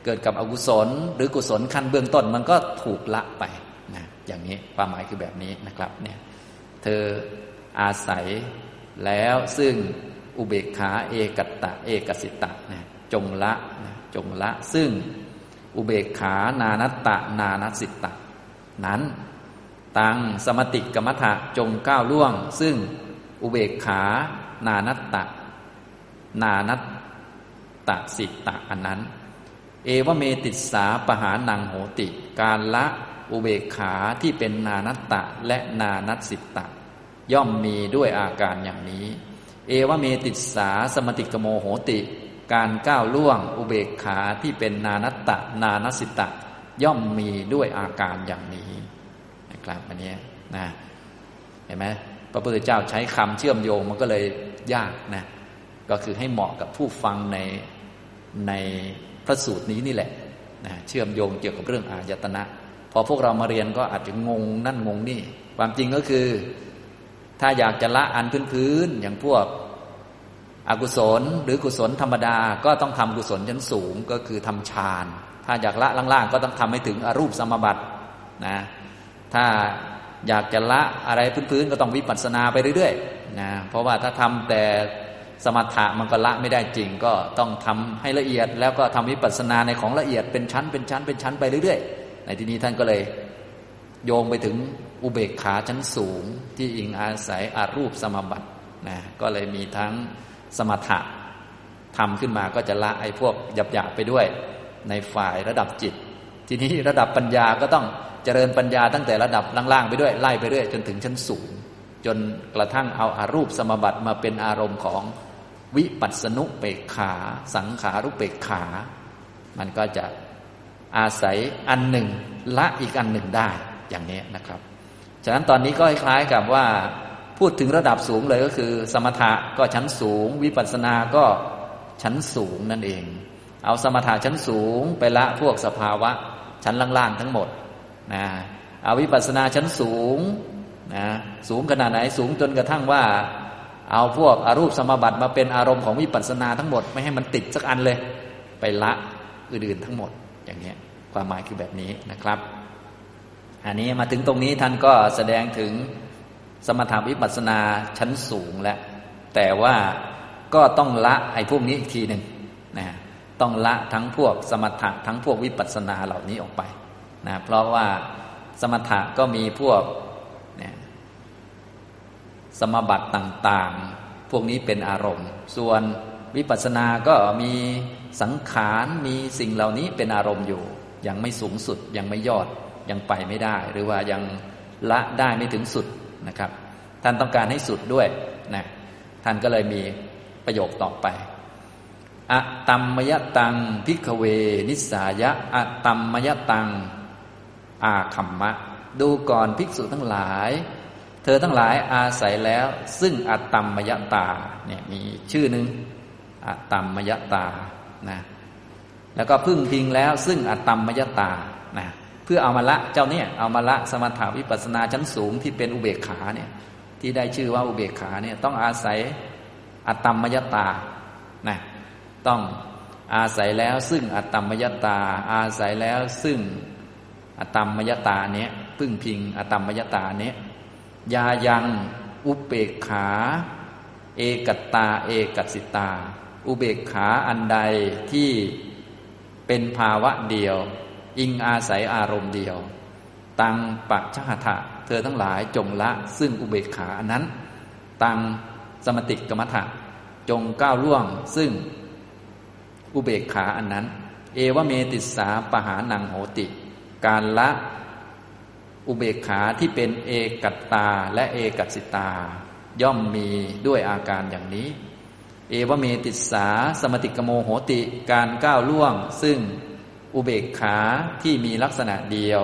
เกิดกับอกุศลหรือกุศลขั้นเบื้องต้นมันก็ถูกละไปนะอย่างนี้ความหมายคือแบบนี้นะครับเนี่ยเธออาศัยแล้วซึ่งอุเบกขาเอกสิตะนะจงละนะจงละซึ่งอุเบกขานานัตตะนานัสสิตะนั้นตังสมติกมัฏฐะจงก้าวล่วงซึ่งอุเบกขานานัตตะสิตะอันนั้นเอวเมติสาปหานังโหติการละอุเบกขาที่เป็นนานัตตะและนานัสสิตะย่อมมีด้วยอาการอย่างนี้เอวเมติสาสมติกโมโหติการก้าวล่วงอุเบกขาที่เป็นนานัตตะนานัสสิตะย่อมมีด้วยอาการอย่างนี้นะครับอันนี้นะเห็นไหมพระพุทธเจ้าใช้คำเชื่อมโยงมันก็เลยยากนะก็คือให้เหมาะกับผู้ฟังในพระสูตรนี้นี่แหละนะเชื่อมโยงเกี่ยวกับเรื่องอายตนะพอพวกเรามาเรียนก็อาจจะงงนั่นงงนี่ความจริงก็คือถ้าอยากจะละอันพื้นๆอย่างพวกอกุศลหรือกุศลธรรมดาก็ต้องทำกุศลชั้นสูงก็คือทำฌานถ้าอยากละล่างๆก็ต้องทำให้ถึงอรูปสัมบัตินะถ้าอยากจะละอะไรพื้นๆก็ต้องวิปัสสนาไปเรื่อยๆนะเพราะว่าถ้าทำแต่สมถะมันก็ละไม่ได้จริงก็ต้องทำให้ละเอียดแล้วก็ทำวิปัสสนาในของละเอียดเป็นชั้นไปเรื่อยๆในที่นี้ท่านก็เลยโยงไปถึงอุเบกขาชั้นสูงที่อิงอาศัยอารูปสมบัตินะก็เลยมีทั้งสมถะทำขึ้นมาก็จะละไอ้พวกหยาบๆไปด้วยในฝ่ายระดับจิตทีนี้ระดับปัญญาก็ต้องเจริญปัญญาตั้งแต่ระดับล่างๆไปด้วยไล่ไปเรื่อยจนถึงชั้นสูงจนกระทั่งเอาอารูปสมบัติมาเป็นอารมณ์ของวิปัสสนุเปกขาสังขารุเปกขามันก็จะอาศัยอันหนึ่งละอีกอันหนึ่งได้อย่างนี้นะครับฉะนั้นตอนนี้ก็คล้ายๆกับว่าพูดถึงระดับสูงเลยก็คือสมถะก็ชั้นสูงวิปัสสนาก็ชั้นสูงนั่นเองเอาสมถะชั้นสูงไปละพวกสภาวะชั้นล่างๆทั้งหมดนะเอาวิปัสสนาชั้นสูงนะสูงขนาดไหนสูงจนกระทั่งว่าเอาพวกอรูปสมบัติมาเป็นอารมณ์ของวิปัสสนาทั้งหมดไม่ให้มันติดสักอันเลยไปละอื่นๆทั้งหมดอย่างนี้ความหมายคือแบบนี้นะครับอันนี้มาถึงตรงนี้ท่านก็แสดงถึงสมถะวิปัสสนาชั้นสูงแล้วแต่ว่าก็ต้องละไอ้พวกนี้อีกทีหนึ่งนะต้องละทั้งพวกสมถะทั้งพวกวิปัสสนาเหล่านี้ออกไปนะเพราะว่าสมถะก็มีพวกสมบัติต่างๆพวกนี้เป็นอารมณ์ส่วนวิปัสสนาก็มีสังขารมีสิ่งเหล่านี้เป็นอารมณ์อยู่ยังไม่สูงสุดยังไม่ยอดยังไปไม่ได้หรือว่ายังละได้ไม่ถึงสุดนะครับท่านต้องการให้สุดด้วยนะท่านก็เลยมีประโยคต่อไปอะตัมมยตังภิกขเวนิสายะอะตัมมยตังอาคัมมะดูก่อนภิกษุทั้งหลายเธอทั้งหลายอาศัยแล้วซึ่งอตัมมยตาเนี่ยมีชื่อหนึ่งอตัมมยตานะแล้วก็พึ่งพิงแล้วซึ่งอตัมมยตานะเพื่อเอามาละเจ้าเนี่ยเอามาละสมถะวิปัสสนาชั้นสูงที่เป็นอุเบกขาเนี่ยที่ได้ชื่อว่าอุเบกขาเนี่ยต้องอาศัยอตัมมยตานะต้องอาศัยแล้วซึ่งอตัมมยตาอาศัยแล้วซึ่งอตัมมยตาเนี่ยพึ่งพิงอตัมมยตาเนี่ยยายังอุเบกขาเอกัตตาเอกัสสิตาอุเบกขาอันใดที่เป็นภาวะเดียวอิงอาศัยอารมณ์เดียวตังปัจฉหทะเธอทั้งหลายจงละซึ่งอุเบกขาอันนั้นตังสมติกมัฏฐะจงก้าวล่วงซึ่งอุเบกขาอันนั้นเอวเมติสาปหานังโหติการละอุเบกขาที่เป็นเอกัตตาและเอกัสสิตาย่อมมีด้วยอาการอย่างนี้เอวเมติสาสมติกโมโหติการก้าวล่วงซึ่งอุเบกขาที่มีลักษณะเดียว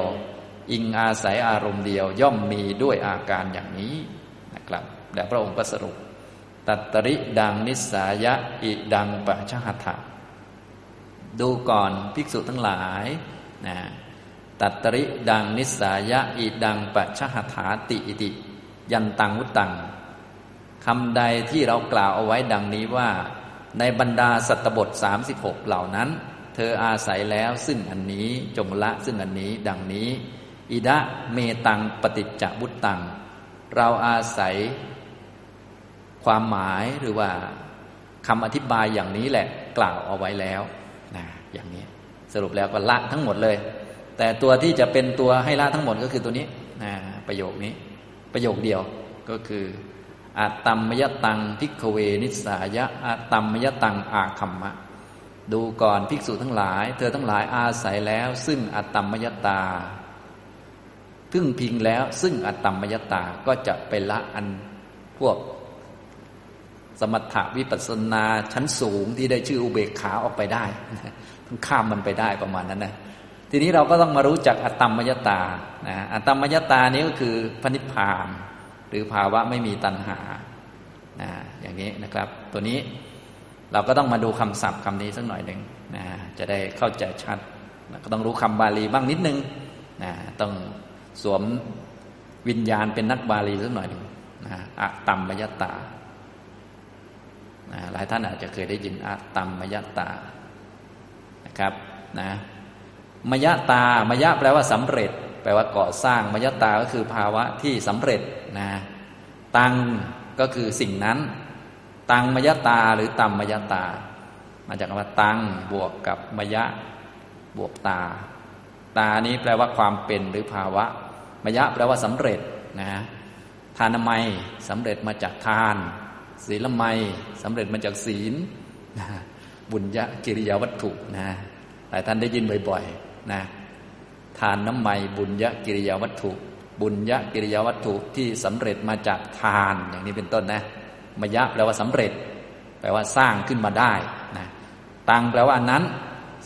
อิงอาศัยอารมณ์เดียวย่อมมีด้วยอาการอย่างนี้นะครับและพระองค์ก็สรุปตัตตริดังนิสายะอิดังปัจฉหทะดูก่อนภิกษุทั้งหลายนะ ตัตริดังนิสายะอิดังปัจฉหถาติอิติยันตังวุตังคำใดที่เรากล่าวเอาไว้ดังนี้ว่าในบรรดาสัตตบท36เหล่านั้นเธออาศัยแล้วซึ่งอันนี้จงละซึ่งอันนี้ดังนี้อิดะเมตังปฏิจจวุตังเราอาศัยความหมายหรือว่าคำอธิบายอย่างนี้แหละกล่าวเอาไว้แล้วนะอย่างนี้สรุปแล้วก็ละทั้งหมดเลยแต่ตัวที่จะเป็นตัวให้ละทั้งหมดก็คือตัวนี้นะประโยคนี้ประโยคเดียวก็คืออาตัมมยตังภิกขเวนิสายะอาตัมมยตังอาคัมมะดูก่อนภิกษุทั้งหลายเธอทั้งหลายอาศัยแล้วซึ่งอาตัมมยตาพึ่งพิงแล้วซึ่งอาตัมมยตาก็จะไปละอันพวกสมถะวิปัสสนาชั้นสูงที่ได้ชื่ออุเบกขาออกไปได้ต้องข้ามมันไปได้ประมาณนั้นนะทีนี้เราก็ต้องมารู้จักอตัมมยตานะอตัมมยตานี้ก็คือพระนิพพานหรือภาวะไม่มีตัณหานะอย่างนี้นะครับตัวนี้เราก็ต้องมาดูคำศัพท์คำนี้สักหน่อยหนึ่งนะจะได้เข้าใจชัดก็ต้องรู้คำบาลีบ้างนิดนึงนะต้องสวมวิญญาณเป็นนักบาลีสักหน่อยหนึ่งนะอตัมมยตาหลายท่านอาจจะเคยได้ยินอตัมมยตานะครับนะมยตามยะแปลว่าสำเร็จแปลว่าก่อสร้างมยตาก็คือภาวะที่สำเร็จนะตังก็คือสิ่งนั้นตังมยตาหรือตัมมยตามาจากคำว่าตังบวกกับมยะบวกตาตานี้แปลว่าความเป็นหรือภาวะมยะแปลว่าสำเร็จนะทานามัยสำเร็จมาจากทานศีลมัยสำเร็จมาจากศีลนะบุญญะกิริยาวัตถุนะหลายท่านได้ยินบ่อยๆนะทานน้ำมัยบุญญะกิริยาวัตถุบุญญะกิริยาวัตถุที่สำเร็จมาจากทานอย่างนี้เป็นต้นนะมยะแปลว่าสำเร็จแปลว่าสร้างขึ้นมาได้นะตังแปลว่าอันนั้น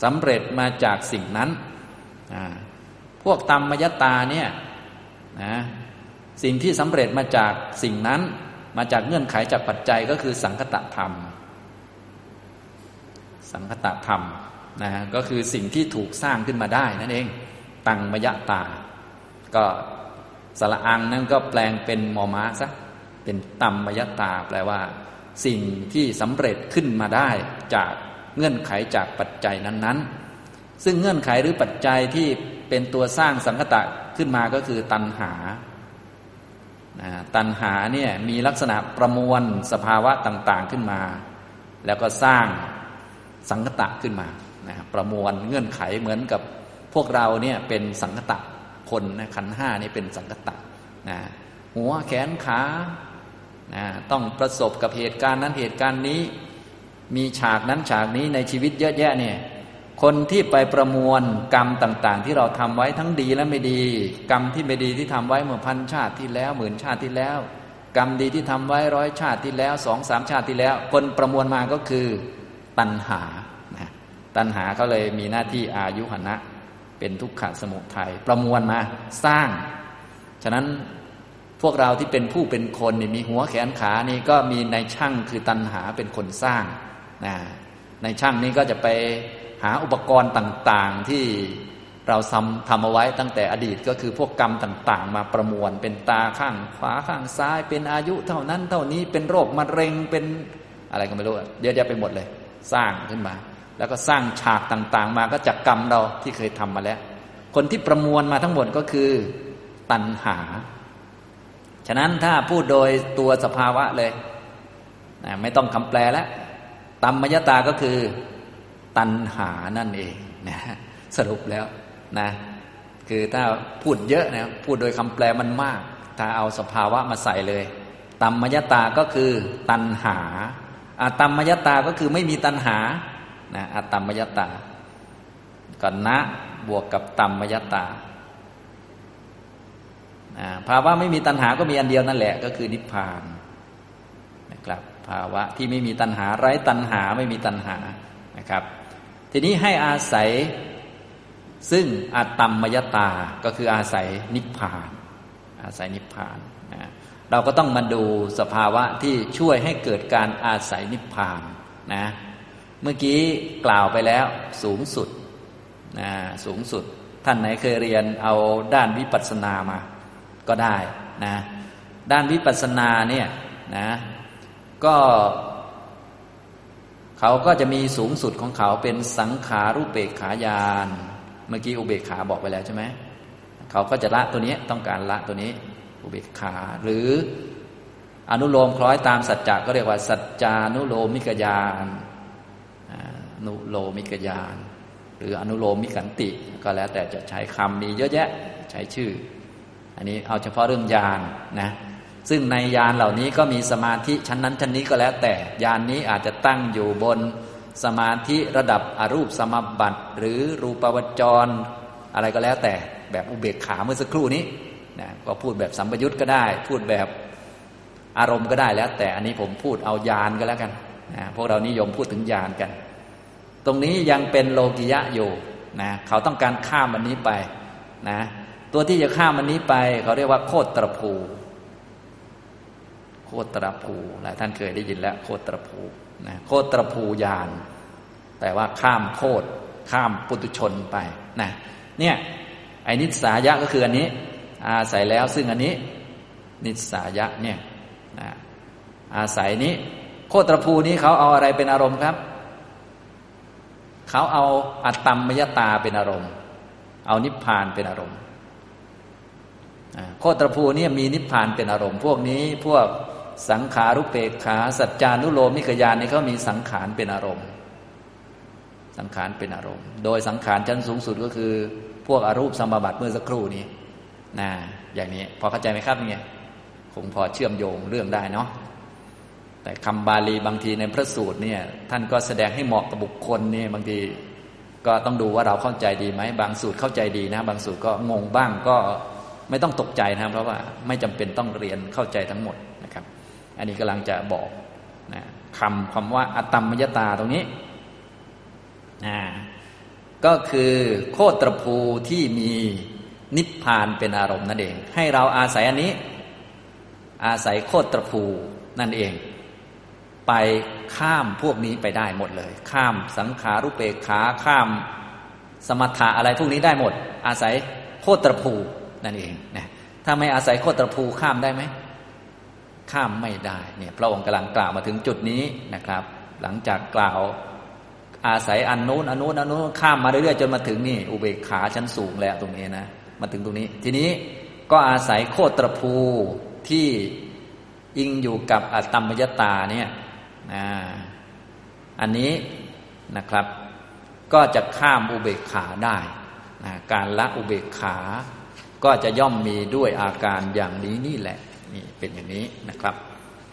สำเร็จมาจากสิ่งนั้นพวกตัมมยตาเนี่ยนะสิ่งที่สำเร็จมาจากสิ่งนั้นมาจากเงื่อนไขจากปัจจัยก็คือสังคตธรรมสังคตธรรมนะก็คือสิ่งที่ถูกสร้างขึ้นมาได้นั่นเองตังมยตาก็สระอังนั่นก็แปลงเป็นมอม้าซะเป็นตัมมยตาแปลว่าสิ่งที่สำเร็จขึ้นมาได้จากเงื่อนไขจากปัจจัยนั้นๆซึ่งเงื่อนไขหรือปัจจัยที่เป็นตัวสร้างสังคตะขึ้นมาก็คือตัณหาตัณหาเนี่ยมีลักษณะประมวลสภาวะต่างๆขึ้นมาแล้วก็สร้างสังคตะขึ้นมานะประมวลเงื่อนไขเหมือนกับพวกเราเนี่ยเป็นสังคตะคนนะขันธ์ห้านี่เป็นสังคตะนะหัวแขนขานะต้องประสบกับเหตุการณ์นั้นเหตุการณ์นี้มีฉากนั้นฉากนี้ในชีวิตเยอะแยะเนี่ยคนที่ไปประมวลกรรมต่างๆที่เราทำไว้ทั้งดีและไม่ดีกรรมที่ไม่ดีที่ทำไว้เมื่อพันชาติที่แล้วหมื่นชาติที่แล้วกรรมดีที่ทำไว้ร้อยชาติที่แล้ว 2-3 ชาติที่แล้วคนประมวลมาก็คือตัณหาตัณหาเขาเลยมีหน้าที่อายุหนะเป็นทุกขสมุทัยประมวลมาสร้างฉะนั้นพวกเราที่เป็นผู้เป็นคนนี่มีหัวแขนขานี่ก็มีนายช่างคือตัณหาเป็นคนสร้างนายช่างนี้ก็จะไปหาอุปกรณ์ต่างๆที่เราทำเอาไว้ตั้งแต่อดีตก็คือพวกกรรมต่างๆมาประมวลเป็นตาข้างขวาข้างซ้ายเป็นอายุเท่านั้นเท่านี้เป็นโรคมะเร็งเป็นอะไรก็ไม่รู้เยอะแยะไปหมดเลยสร้างขึ้นมาแล้วก็สร้างฉากต่างๆมาก็จากกรรมเราที่เคยทำมาแล้วคนที่ประมวลมาทั้งหมดก็คือตัณหาฉะนั้นถ้าพูดโดยตัวสภาวะเลยไม่ต้องคำแปลแล้วตัมมยตาก็คือตัณหานั่นเองนะสรุปแล้วนะคือถ้าพูดเยอะนะพูดโดยคำแปลมันมากถ้าเอาสภาวะมาใส่เลยตัมมยตาก็คือตัณหาอตัมมยตาก็คือไม่มีตัณหานะอตัมมยตาก็นะบวกกับตัมมยตาภาวะไม่มีตัณหาก็มีอันเดียวนั่นแหละก็คือนิพพานนะครับภาวะที่ไม่มีตัณหาไร้ตัณหาไม่มีตัณหานะครับทีนี้ให้อาศัยซึ่งอตัมมยตาก็คืออาศัยนิพพานอาศัยนิพพานนะเราก็ต้องมาดูสภาวะที่ช่วยให้เกิดการอาศัยนิพพานนะเมื่อกี้กล่าวไปแล้วสูงสุดนะสูงสุด ท่านไหนเคยเรียนเอาด้านวิปัสสนามาก็ได้นะด้านวิปัสสนาเนี่ยนะก็เขาก็จะมีสูงสุดของเขาเป็นสังขารุเบกขาญาณเมื่อกี้อุเบกขาบอกไปแล้วใช่ไหมเขาก็จะละตัวนี้ต้องการละตัวนี้อุเบกขาหรืออนุโลมคล้อยตามสัจจะก็เรียกว่าสัจจานุโลมิกญาณอนุโลมิกญาณหรืออนุโลมิขันติก็แล้วแต่จะใช้คำมีเยอะแยะใช้ชื่ออันนี้เอาเฉพาะเรื่องญาณ นะซึ่งในญาณเหล่านี้ก็มีสมาธิชั้นนั้นชั้นนี้ก็แล้วแต่ญาณ นี้อาจจะตั้งอยู่บนสมาธิระดับอรูปสมบัติหรือรูปาวจรอะไรก็แล้วแต่แบบอุเบกขาเมื่อสักครู่นี้นะก็พูดแบบสัมปยุตก็ได้พูดแบบอารมณ์ก็ได้แล้วแต่อันนี้ผมพูดเอาญาณก็แล้วกันนะพวกเรานิยมพูดถึงญาณกันตรงนี้ยังเป็นโลกิยะอยู่นะเขาต้องการข้ามอันนี้ไปนะตัวที่จะข้ามอันนี้ไปเขาเรียกว่าโคตรภูโคตรภูหลายท่านเคยได้ยินแล้วโคตรภูนะโคตรภูญาณแต่ว่าข้ามโคตรข้ามปุถุชนไปนะเนี่ยไอ้นิสสายะก็คืออันนี้อาศัยแล้วซึ่งอันนี้นิสสายะเนี่ยนะอาศัยนี้โคตรภูนี้เขาเอาอะไรเป็นอารมณ์ครับเขาเอาอัตตัมมยตาเป็นอารมณ์เอานิพพานเป็นอารมณ์โคตรภูเนี่ยมีนิพพานเป็นอารมณ์พวกนี้พวกสังขารุเปกขาสัจจานุโลมิกญาณนี่เขามีสังขารเป็นอารมณ์สังขารเป็นอารมณ์โดยสังขารชั้นสูงสุดก็คือพวกอรูปสัมบัติเมื่อสักครู่นี้นะอย่างนี้พอเข้าใจไหมครับเนี่ยคงพอเชื่อมโยงเรื่องได้เนาะแต่คำบาลีบางทีในพระสูตรเนี่ยท่านก็แสดงให้เหมาะกับบุคคลเนี่ยบางทีก็ต้องดูว่าเราเข้าใจดีไหมบางสูตรเข้าใจดีนะบางสูตรก็งงบ้างก็ไม่ต้องตกใจนะเพราะว่าไม่จำเป็นต้องเรียนเข้าใจทั้งหมดนะครับอันนี้กำลังจะบอกนะคำว่าอตัมมยตาตรงนี้นะก็คือโคตรภูที่มีนิพพานเป็นอารมณ์นั่นเองให้เราอาศัยอันนี้อาศัยโคตรภูนั่นเองไปข้ามพวกนี้ไปได้หมดเลยข้ามสังขารุเปกขาข้ามสมถะอะไรพวกนี้ได้หมดอาศัยโคตรภูนั่นเองนะถ้าไม่อาศัยโคตรภูข้ามได้ไหมข้ามไม่ได้เนี่ยพระองค์กำลังกล่าวมาถึงจุดนี้นะครับหลังจากกล่าวอาศัยอันนู้นอันนู้นอันนู้นข้ามมาเรื่อยๆจนมาถึงนี่อุเบกขาชั้นสูงแล้วตรงนี้นะมาถึงตรงนี้ทีนี้ก็อาศัยโคตรภูที่อิงอยู่กับอตัมมยตาเนี่ยอันนี้นะครับก็จะข้ามอุเบกขาได้นะการละอุเบกขาก็จะย่อมมีด้วยอาการอย่างนี้นี่แหละนี่เป็นอย่างนี้นะครับ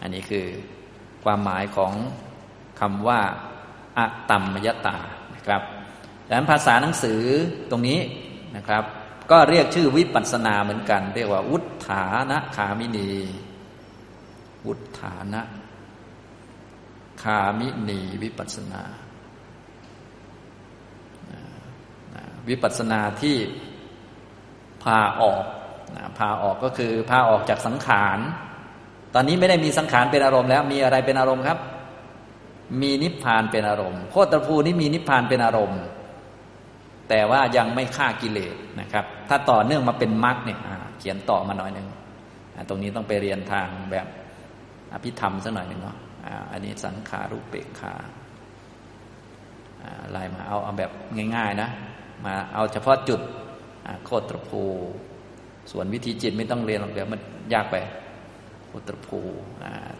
อันนี้คือความหมายของคำว่าอตัมมยตานะครับดังนั้นภาษาหนังสือตรงนี้นะครับก็เรียกชื่อวิปัสสนาเหมือนกันเรียกว่าวุฏฐานคามินีวุฏฐานคามินีวิปัสสนาวิปัสสนาที่พาออกพาออกก็คือพาออกจากสังขารตอนนี้ไม่ได้มีสังขารเป็นอารมณ์แล้วมีอะไรเป็นอารมณ์ครับมีนิพพานเป็นอารมณ์โคตรภูนี้มีนิพพานเป็นอารมณ์แต่ว่ายังไม่ฆ่ากิเลสนะครับถ้าต่อเนื่องมาเป็นมรรคเนี่ยเขียนต่อมาหน่อยนึงตรงนี้ต้องไปเรียนทางแบบอภิธรรมสักหน่อยนึงเนาะอันนี้สังขารุเปกขาไล่มาเอาแบบง่ายๆนะมาเอาเฉพาะจุดโคตรภูส่วนวิธีจิตไม่ต้องเรียนหรอกเดี๋ยวมันยากไปโคตรภู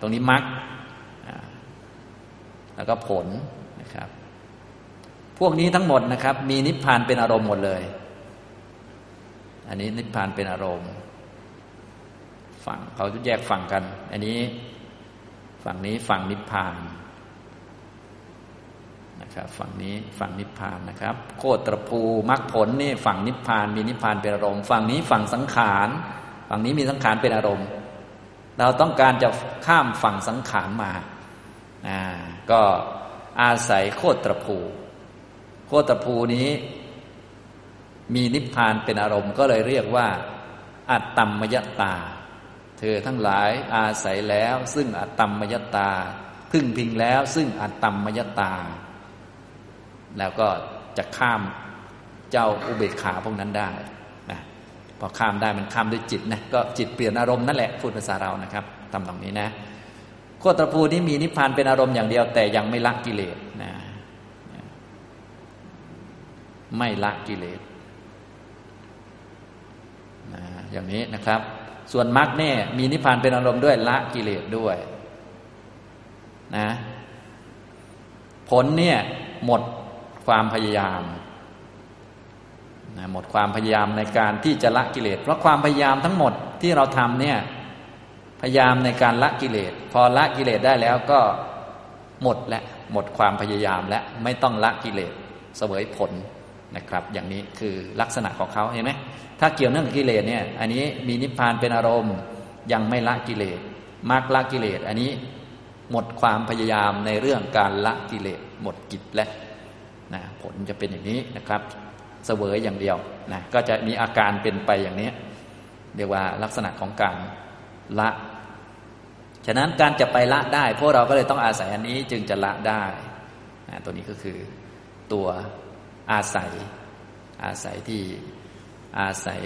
ตรงนี้มรรคแล้วก็ผลนะครับพวกนี้ทั้งหมดนะครับมีนิพพานเป็นอารมณ์หมดเลยอันนี้นิพพานเป็นอารมณ์ฝั่งเขาจะแยกฝั่งกันอันนี้ฝั่งนี้ฝั่งนิพพานนะครับฝั่งนี้ฝั่งนิพพานนะครับโคตรภูมรรคผลนี่ฝั่งนิพพานมีนิพพานเป็นอารมณ์ฝั่งนี้ฝั่งสังขารฝั่งนี้มีสังขารเป็นอารมณ์เราต้องการจะข้ามฝั่งสังขารมาก็อาศัยโคตรภูโคตรภูนี้มีนิพพานเป็นอารมณ์ก็เลยเรียกว่าอตัมมยตาเธอทั้งหลายอาศัยแล้วซึ่งอตัมมยตาพึ่งพิงแล้วซึ่งอตัมมยตาแล้วก็จะข้าม จะเอาอุเบกขาพวกนั้นได้นะพอข้ามได้มันข้ามด้วยจิตนะก็จิตเปลี่ยนอารมณ์นั่นแหละพูดภาษาเรานะครับทำตรงนี้นะโคตรภูนี้มีนิพพานเป็นอารมณ์อย่างเดียวแต่ยังไม่ละกิเลสนะไม่ละกิเลสนะอย่างนี้นะครับส่วนมรรคเนี่ยมีนิพพานเป็นอารมณ์ด้วยละกิเลสด้วยนะผลเนี่ยหมดความพยายามหมดความพยายามในการที่จะละกิเลสเพราะความพยายามทั้งหมดที่เราทำเนี่ยพยายามในการละกิเลสพอละกิเลสได้แล้วก็หมดและหมดความพยายามและไม่ต้องละกิเลสเสวยผลนะครับอย่างนี้คือลักษณะของเขาเห็นไหมถ้าเกี่ยวเนื่องกับกิเลสเนี่ยอันนี้มีนิพพานเป็นอารมณ์ยังไม่ละกิเลสมรรคละกิเลสอันนี้หมดความพยายามในเรื่องการละกิเลสหมดกิจและนะผลจะเป็นอย่างนี้นะครับเสวยอย่างเดียวนะก็จะมีอาการเป็นไปอย่างนี้เรียกว่าลักษณะของการละฉะนั้นการจะไปละได้พวกเราก็เลยต้องอาศัยอันนี้จึงจะละได้นะตัวนี้ก็คือตัวอาศัยที่อาศัย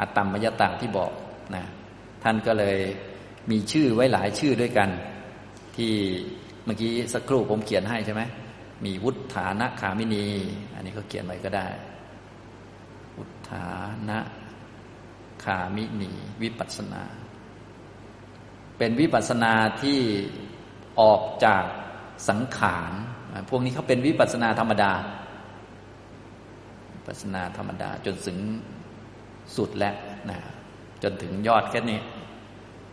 อตัมมยตาที่บอกนะท่านก็เลยมีชื่อไว้หลายชื่อด้วยกันที่เมื่อกี้สักครู่ผมเขียนให้ใช่ไหมมีวุฒานะขามินีอันนี้ก็เขียนไว้ก็ได้วุฒานะขามินีวิปัสสนาเป็นวิปัสสนาที่ออกจากสังขารพวกนี้เขาเป็นวิปัสสนาธรรมดาวิปัสสนาธรรมดาจนถึงสุดแล้วนะจนถึงยอดแค่นี้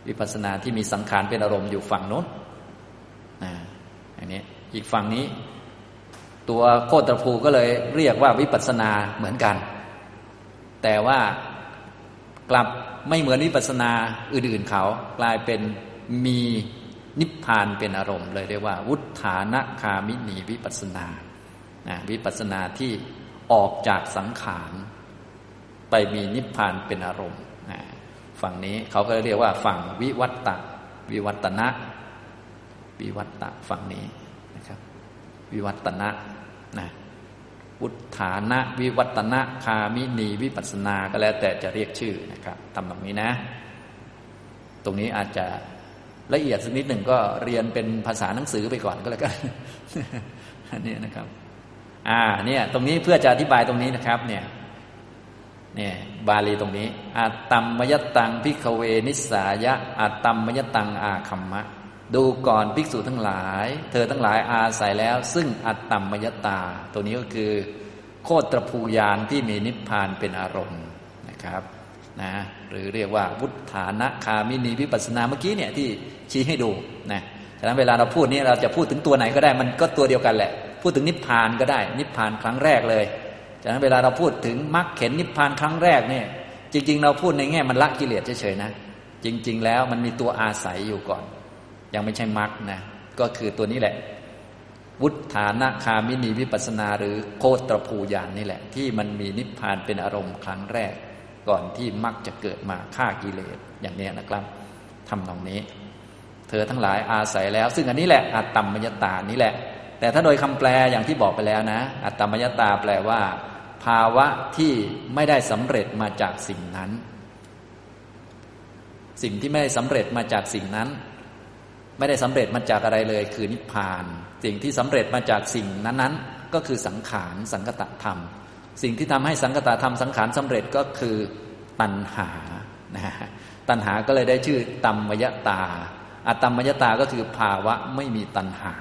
วิปัสสนาที่มีสังขารเป็นอารมณ์อยู่ฝั่งโน้นอันนี้อีกฝั่งนี้ตัวโคตรภูก็เลยเรียกว่าวิปัสสนาเหมือนกันแต่ว่ากลับไม่เหมือนวิปัสสนาอื่นๆเขากลายเป็นมีนิพพานเป็นอารมณ์เลยเรียกว่าวุฒานะคามินีวิปัสสนาวิปัสสนาที่ออกจากสังขารไปมีนิพพานเป็นอารมณ์ฝั่งนี้เขาก็เรียกว่าฝั่งวิวัตตะวิวัตนะวิวัตตะฝั่งนี้นะครับวิวัตนะนะวุฒานะวิวัตนะคามินีวิปัสสนาก็แล้วแต่จะเรียกชื่อนะครับทำแบบนี้นะตรงนี้อาจจะละเอียดสักนิดหนึ่งก็เรียนเป็นภาษาหนังสือไปก่อนก็แล้วกันอันนี้นะครับเนี่ยตรงนี้เพื่อจะอธิบายตรงนี้นะครับเนี่ยบาลีตรงนี้อัตตัมมยตังภิกขเวนิสายะอัตตัมมยตังอาคัมมะดูก่อนภิกษุทั้งหลายเธอทั้งหลายอาศัยแล้วซึ่งอัตตัมมยตาตัวนี้ก็คือโคตรภูยานที่มีนิพพานเป็นอารมณ์นะครับนะหรือเรียกว่าวุฒานะคามินีวิปัสสนาเมื่อกี้เนี่ยที่ชี้ให้ดูนะฉะนั้นเวลาเราพูดนี้เราจะพูดถึงตัวไหนก็ได้มันก็ตัวเดียวกันแหละพูดถึงนิพพานก็ได้นิพพานครั้งแรกเลยฉะนั้นเวลาเราพูดถึงมรรคเข็นนิพพานครั้งแรกเนี่ยจริงๆเราพูดในแง่มันละกิเลสเฉยๆนะจริงๆแล้วมันมีตัวอาศัยอยู่ก่อนยังไม่ใช่มรรคนะก็คือตัวนี้แหละวุฒานะคามินีวิปัสสนาหรือโคตรภูญาณนี่แหละที่มันมีนิพพานเป็นอารมณ์ครั้งแรกก่อนที่มรรคจะเกิดมาฆ่ากิเลสอย่างนี้นะครับทำตรงนี้เธอทั้งหลายอาศัยแล้วซึ่งอันนี้แหละอัตตัมมยตานี่แหละแต่ถ้าโดยคำแปลอย่างที่บอกไปแล้วนะอัตตัมมยตาแปลว่าภาวะที่ไม่ได้สำเร็จมาจากสิ่งนั้นสิ่งที่ไม่ได้สำเร็จมาจากสิ่งนั้นไม่ได้สำเร็จมาจากอะไรเลยคือนิพพานสิ่งที่สำเร็จมาจากสิ่งนั้นๆก็คือสังขารสังคตธรรมสิ่งที่ทำให้สังคตธรรมสังขารสำเร็จก็คือตัณหาตัณหาก็เลยได้ชื่อตัมมยตาอตัมมยตาก็คือภาวะไม่มีตัณหา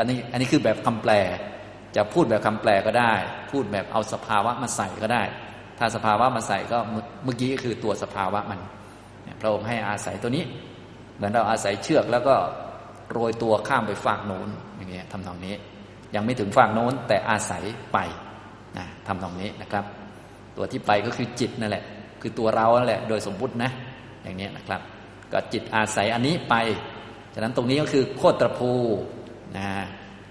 อันนี้คือแบบคำแปลจะพูดแบบคำแปลก็ได้พูดแบบเอาสภาวะมาใส่ก็ได้ถ้าสภาวะมาใส่ก็เมื่อกี้ก็คือตัวสภาวะมันพระองค์ให้อาศัยตัวนี้เหมือนเราอาศัยเชือกแล้วก็โรยตัวข้ามไปฝากโน้นอย่างเงี้ยทำนองนี้ยังไม่ถึงฝากโน้นแต่อาศัยไปนะทำนองนี้นะครับตัวที่ไปก็คือจิตนั่นแหละคือตัวเรานั่นแหละโดยสมมุตินะอย่างเงี้ยนะครับก็จิตอาศัยอันนี้ไปฉะนั้นตรงนี้ก็คือโคตรภูนะ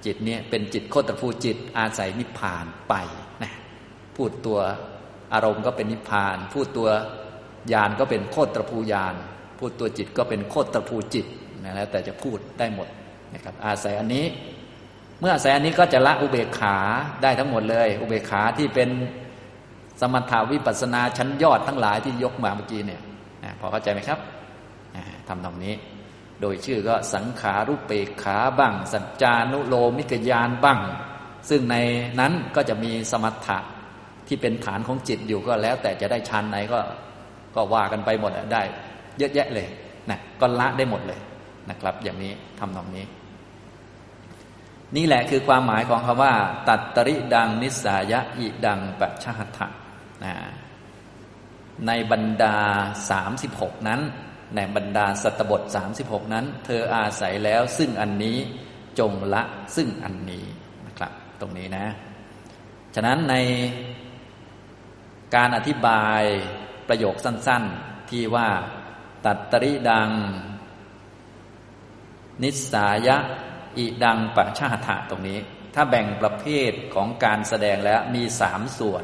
จิตเนี่ยเป็นจิตโคตรภูจิตอาศัยนิพพานไปนะพูดตัวอารมณ์ก็เป็นนิพพานพูดตัวญาณก็เป็นโคตรภูญาณพูดตัวจิตก็เป็นโคตรภูจิตนะแล้วแต่จะพูดได้หมดนะครับอาศัยอันนี้ เมื่ออาศัยอันนี้ก็จะละอุเบกขาได้ทั้งหมดเลยอุเบกขาที่เป็นสมถาวิปัสสนาชั้นยอดทั้งหลายที่ยกมาเมื่อกี้เนี่ยพอเข้าใจไหมครับทำตรงนี้โดยชื่อก็สังขารุเปกขาบ้างสัจจานุโลมิกญาณบ้างซึ่งในนั้นก็จะมีสมถะที่เป็นฐานของจิตอยู่ก็แล้วแต่จะได้ชั้นไหนก็ว่ากันไปหมดได้เยอะแยะเลยนะก็ละได้หมดเลยนะครับอย่างนี้ทำตรงนี้นี่แหละคือความหมายของคำว่าตัตตริดังนิสสายะอิดังปัจฉหัตถะในบรรดา36นั้นในบรรดาสัตตบท36นั้นเธออาศัยแล้วซึ่งอันนี้จงละซึ่งอันนี้นะครับตรงนี้นะฉะนั้นในการอธิบายประโยคสั้นๆที่ว่าตัตตริดังนิสสายะอิดังปัจฉหัตถะตรงนี้ถ้าแบ่งประเภทของการแสดงแล้วมี3ส่วน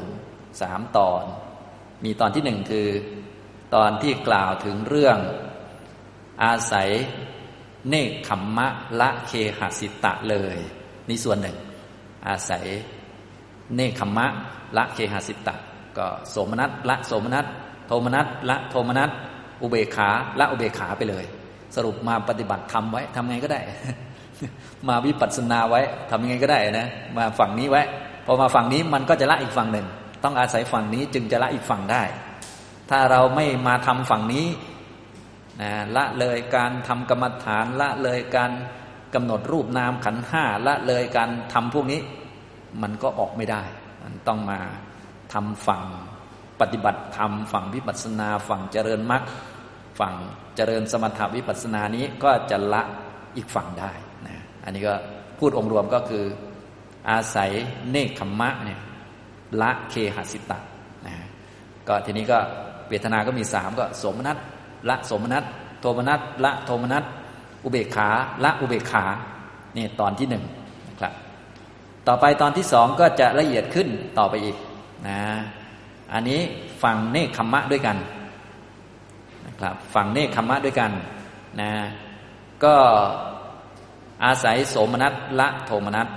3ตอนมีตอนที่1คือตอนที่กล่าวถึงเรื่องอาศัยเนกขัมมะละเคหสิตะเลยนี่ส่วนหนึ่งอาศัยเนกขัมมะละเคหสิตะก็โสมนัสละโสมนัสโทมนัสละโทมนัสอุเบกขาละอุเบกขาไปเลยสรุปมาปฏิบัติธรรมไว้ทำไงก็ได้มาวิปัสสนาไว้ทำยังไงก็ได้นะมาฝั่งนี้ไว้พอมาฝั่งนี้มันก็จะละอีกฝั่งหนึ่งต้องอาศัยฝั่งนี้จึงจะละอีกฝั่งได้ถ้าเราไม่มาทำฝั่งนี้นะละเลยการทำกรรมฐานละเลยการกำหนดรูปนามขันธ์ห้าละเลยการทำพวกนี้มันก็ออกไม่ได้มันต้องมาทำฝั่งปฏิบัติธรรมฝั่งวิปัสสนาฝั่งเจริญมรรคฝั่งเจริญสมถะวิปัสสนานี้ก็จะละอีกฝั่งได้นะอันนี้ก็พูดองค์รวมก็คืออาศัยเนกขัมมะเนี่ยละเคหสิตะนะก็ทีนี้ก็เวทนาก็มี3ก็โสมนัสละโสมนัสโทมนัสละโทมนัสอุเบกขาละอุเบกขานี่ตอนที่1นะครับต่อไปตอนที่2ก็จะละเอียดขึ้นต่อไปอีกนะอันนี้ฟังเนกขัมมะด้วยกันนะครับฟังเนกขัมมะด้วยกันนะก็อาศัยโสมนัสละโทมนัส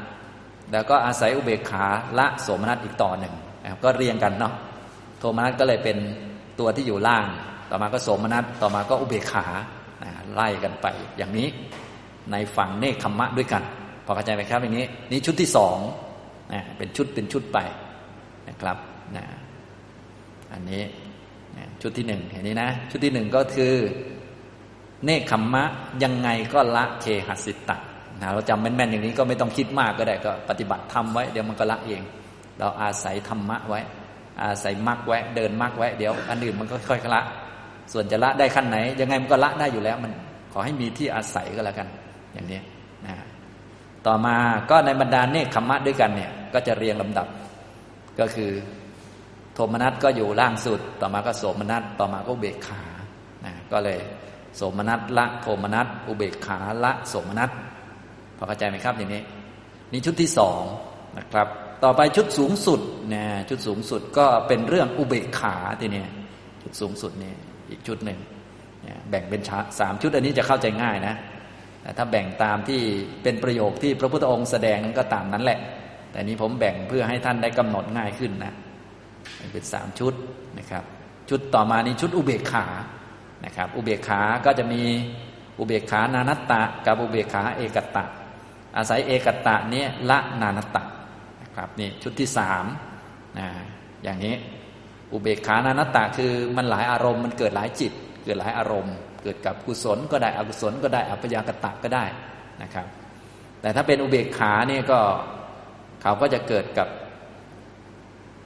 แล้วก็อาศัยอุเบกขาละโสมนัสอีกต่อหนึ่งนะครับก็เรียงกันเนาะโทมนัสก็เลยเป็นตัวที่อยู่ล่างต่อมาก็โสมนัสต่อมาก็อุเบกขาไล่กันไปอย่างนี้ในฝั่งเนกขัมมะด้วยกันพอเข้าใจไหมครับอย่างนี้นี่ชุดที่2เป็นชุดไปนะครับนะอันนี้ชุดที่1เห็นนี้นะชุดที่1ก็คือเนกขัมมะยังไงก็ละเคหสิตะนะเราจำแม่นๆอย่างนี้ก็ไม่ต้องคิดมากก็ได้ก็ปฏิบัติธรรมไว้เดี๋ยวมันก็ละเองเราอาศัยธรรมะไว้อาศัยมรรคไว้เดินมรรคไว้เดี๋ยวอันอื่นมันก็ค่อยๆละส่วนจะละได้ขั้นไหนยังไงมันก็ละได้อยู่แล้วมันขอให้มีที่อาศัยก็แล้วกันอย่างนี้นะต่อมาก็ในบรรดาเนกขัมมะด้วยกันเนี่ยก็จะเรียงลำดับก็คือโทมนัสก็อยู่ล่างสุดต่อมาก็โสมนัสต่อมาก็อุเบกขานะก็เลยโสมนัสละโทมนัสอุเบกขาละโสมนัสพอเข้าใจไหมครับอย่างนี้นี่ชุดที่2นะครับต่อไปชุดสูงสุดนะชุดสูงสุดก็เป็นเรื่องอุเบกขาทีนี้ชุดสูงสุดนี่อีกชุดหนึ่งแบ่งเป็น3ชุดอันนี้จะเข้าใจง่ายนะถ้าแบ่งตามที่เป็นประโยคที่พระพุทธองค์แสดงนั้นก็ตามนั้นแหละแต่นี้ผมแบ่งเพื่อให้ท่านได้กำหนดง่ายขึ้นนะเป็น3ชุดนะครับชุดต่อมานี้ชุดอุเบกขานะครับอุเบกขาก็จะมีอุเบกขานานัตตะกับอุเบกขาเอกัตตะอาศัยเอกัตตะนี้ละนานัตตะนะครับนี่ชุดที่3นะอย่างนี้อุเบกขานานัตตะคือมันหลายอารมณ์มันเกิดหลายจิตเกิดหลายอารมณ์เกิดกับกุศลก็ได้อกุศลก็ได้อัปยากตะก็ได้นะครับแต่ถ้าเป็นอุเบกขาเนี่ยก็เขาก็จะเกิดกับ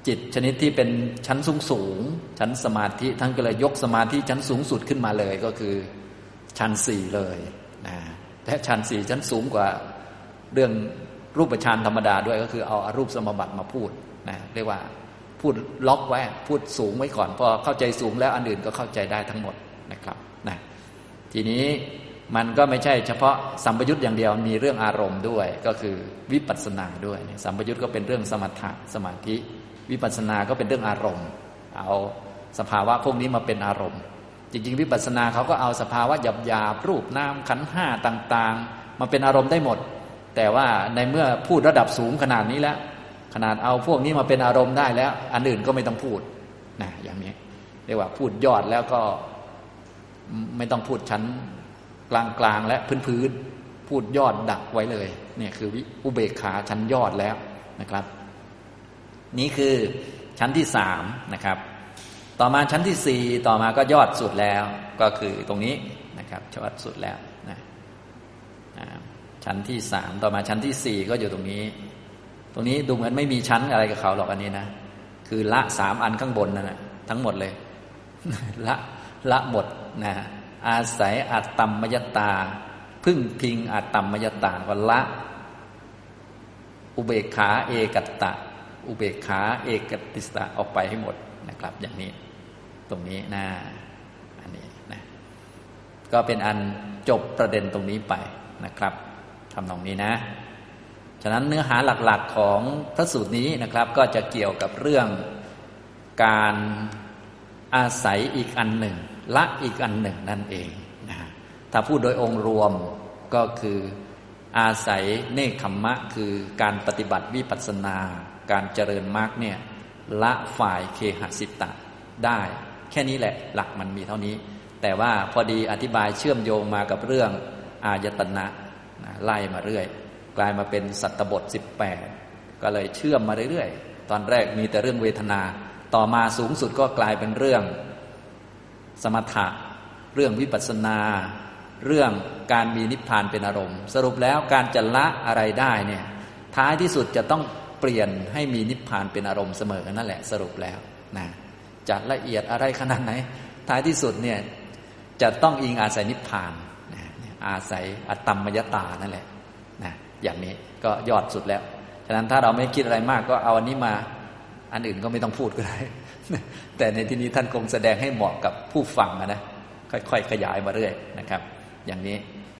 จิตชนิดที่เป็นชั้นสูงๆชั้นสมาธิท่านก็เลยยกสมาธิชั้นสูงสุดขึ้นมาเลยก็คือชั้น4เลยนะและชั้น4ชั้นสูงกว่าเรื่องรูปฌานธรรมดาด้วยก็คือเอาอรูปสมบัติมาพูดนะเรียกว่าพูดล็อกไว้พูดสูงไว้ก่อนพอเข้าใจสูงแล้วอันอื่นก็เข้าใจได้ทั้งหมดนะครับนะทีนี้มันก็ไม่ใช่เฉพาะสัมปยุตอย่างเดียวมีเรื่องอารมณ์ด้วยก็คือวิปัสสนาด้วยสัมปยุตก็เป็นเรื่องสมถะสมาธิวิปัสสนาก็เป็นเรื่องอารมณ์เอาสภาวะพวกนี้มาเป็นอารมณ์จริงๆวิปัสสนาเขาก็เอาสภาวะหยาบๆรูปนามขันธ์ 5ต่างๆมาเป็นอารมณ์ได้หมด แต่ว่าในเมื่อพูดระดับสูงขนาดนี้แล้วขนาดเอาพวกนี้มาเป็นอารมณ์ได้แล้วอันอื่นก็ไม่ต้องพูดนะอย่างนี้เรียกว่าพูดยอดแล้วก็ไม่ต้องพูดชั้นกลางๆและพื้นๆพูดยอดดักไว้เลยเนี่ยคืออุเบกขาชั้นยอดแล้วนะครับนี่คือชั้นที่3นะครับต่อมาชั้นที่4ต่อมาก็ยอดสุดแล้วก็คือตรงนี้นะครับยอดสุดแล้วนะชั้นที่3ต่อมาชั้นที่4ก็อยู่ตรงนี้ตรงนี้ดูเหมือนไม่มีชั้นอะไรกับเขาหรอกอันนี้นะคือละ3อันข้างบนนั่นแหละทั้งหมดเลยละหมดนะอาศัยอัตตัมมยตาพึ่งพิงอัตตัมมยตาว่าละอุเบกขาเอกัตตะอุเบกขาเอกัตติสตะออกไปให้หมดนะครับอย่างนี้ตรงนี้นะอันนี้นะก็เป็นอันจบประเด็นตรงนี้ไปนะครับทำตรงนี้นะฉะนั้นเนื้อหาหลักๆของพระสูตรนี้นะครับก็จะเกี่ยวกับเรื่องการอาศัยอีกอันหนึ่งละอีกอันหนึ่งนั่นเองนะถ้าพูดโดยองค์รวมก็คืออาศัยเนคขมมะคือการปฏิบัติวิปัสสนาการเจริญมรรคเนี่ยละฝ่ายเคหสิตะได้แค่นี้แหละหลักมันมีเท่านี้แต่ว่าพอดีอธิบายเชื่อมโยงมากับเรื่องอายตนะไล่มาเรื่อยกลายมาเป็นสัตตบท18ก็เลยเชื่อมมาเรื่อยๆตอนแรกมีแต่เรื่องเวทนาต่อมาสูงสุดก็กลายเป็นเรื่องสมถะเรื่องวิปัสสนาเรื่องการมีนิพพานเป็นอารมณ์สรุปแล้วการจะละอะไรได้เนี่ยท้ายที่สุดจะต้องเปลี่ยนให้มีนิพพานเป็นอารมณ์เสมอนั่นแหละสรุปแล้วนะจะละเอียดอะไรขนาดไหนท้ายที่สุดเนี่ยจะต้องอิงอาศัยนิพพานอาศัยอัตตัมมยตานั่นแหละนะอย่างนี้ก็ยอดสุดแล้วฉะนั้นถ้าเราไม่คิดอะไรมากก็เอาอันนี้มาอันอื่นก็ไม่ต้องพูดก็ได้แต่ในที่นี้ท่านคงแสดงให้เหมาะกับผู้ฟังนะค่อยๆขยายมาเรื่อยนะครับอย่างนี้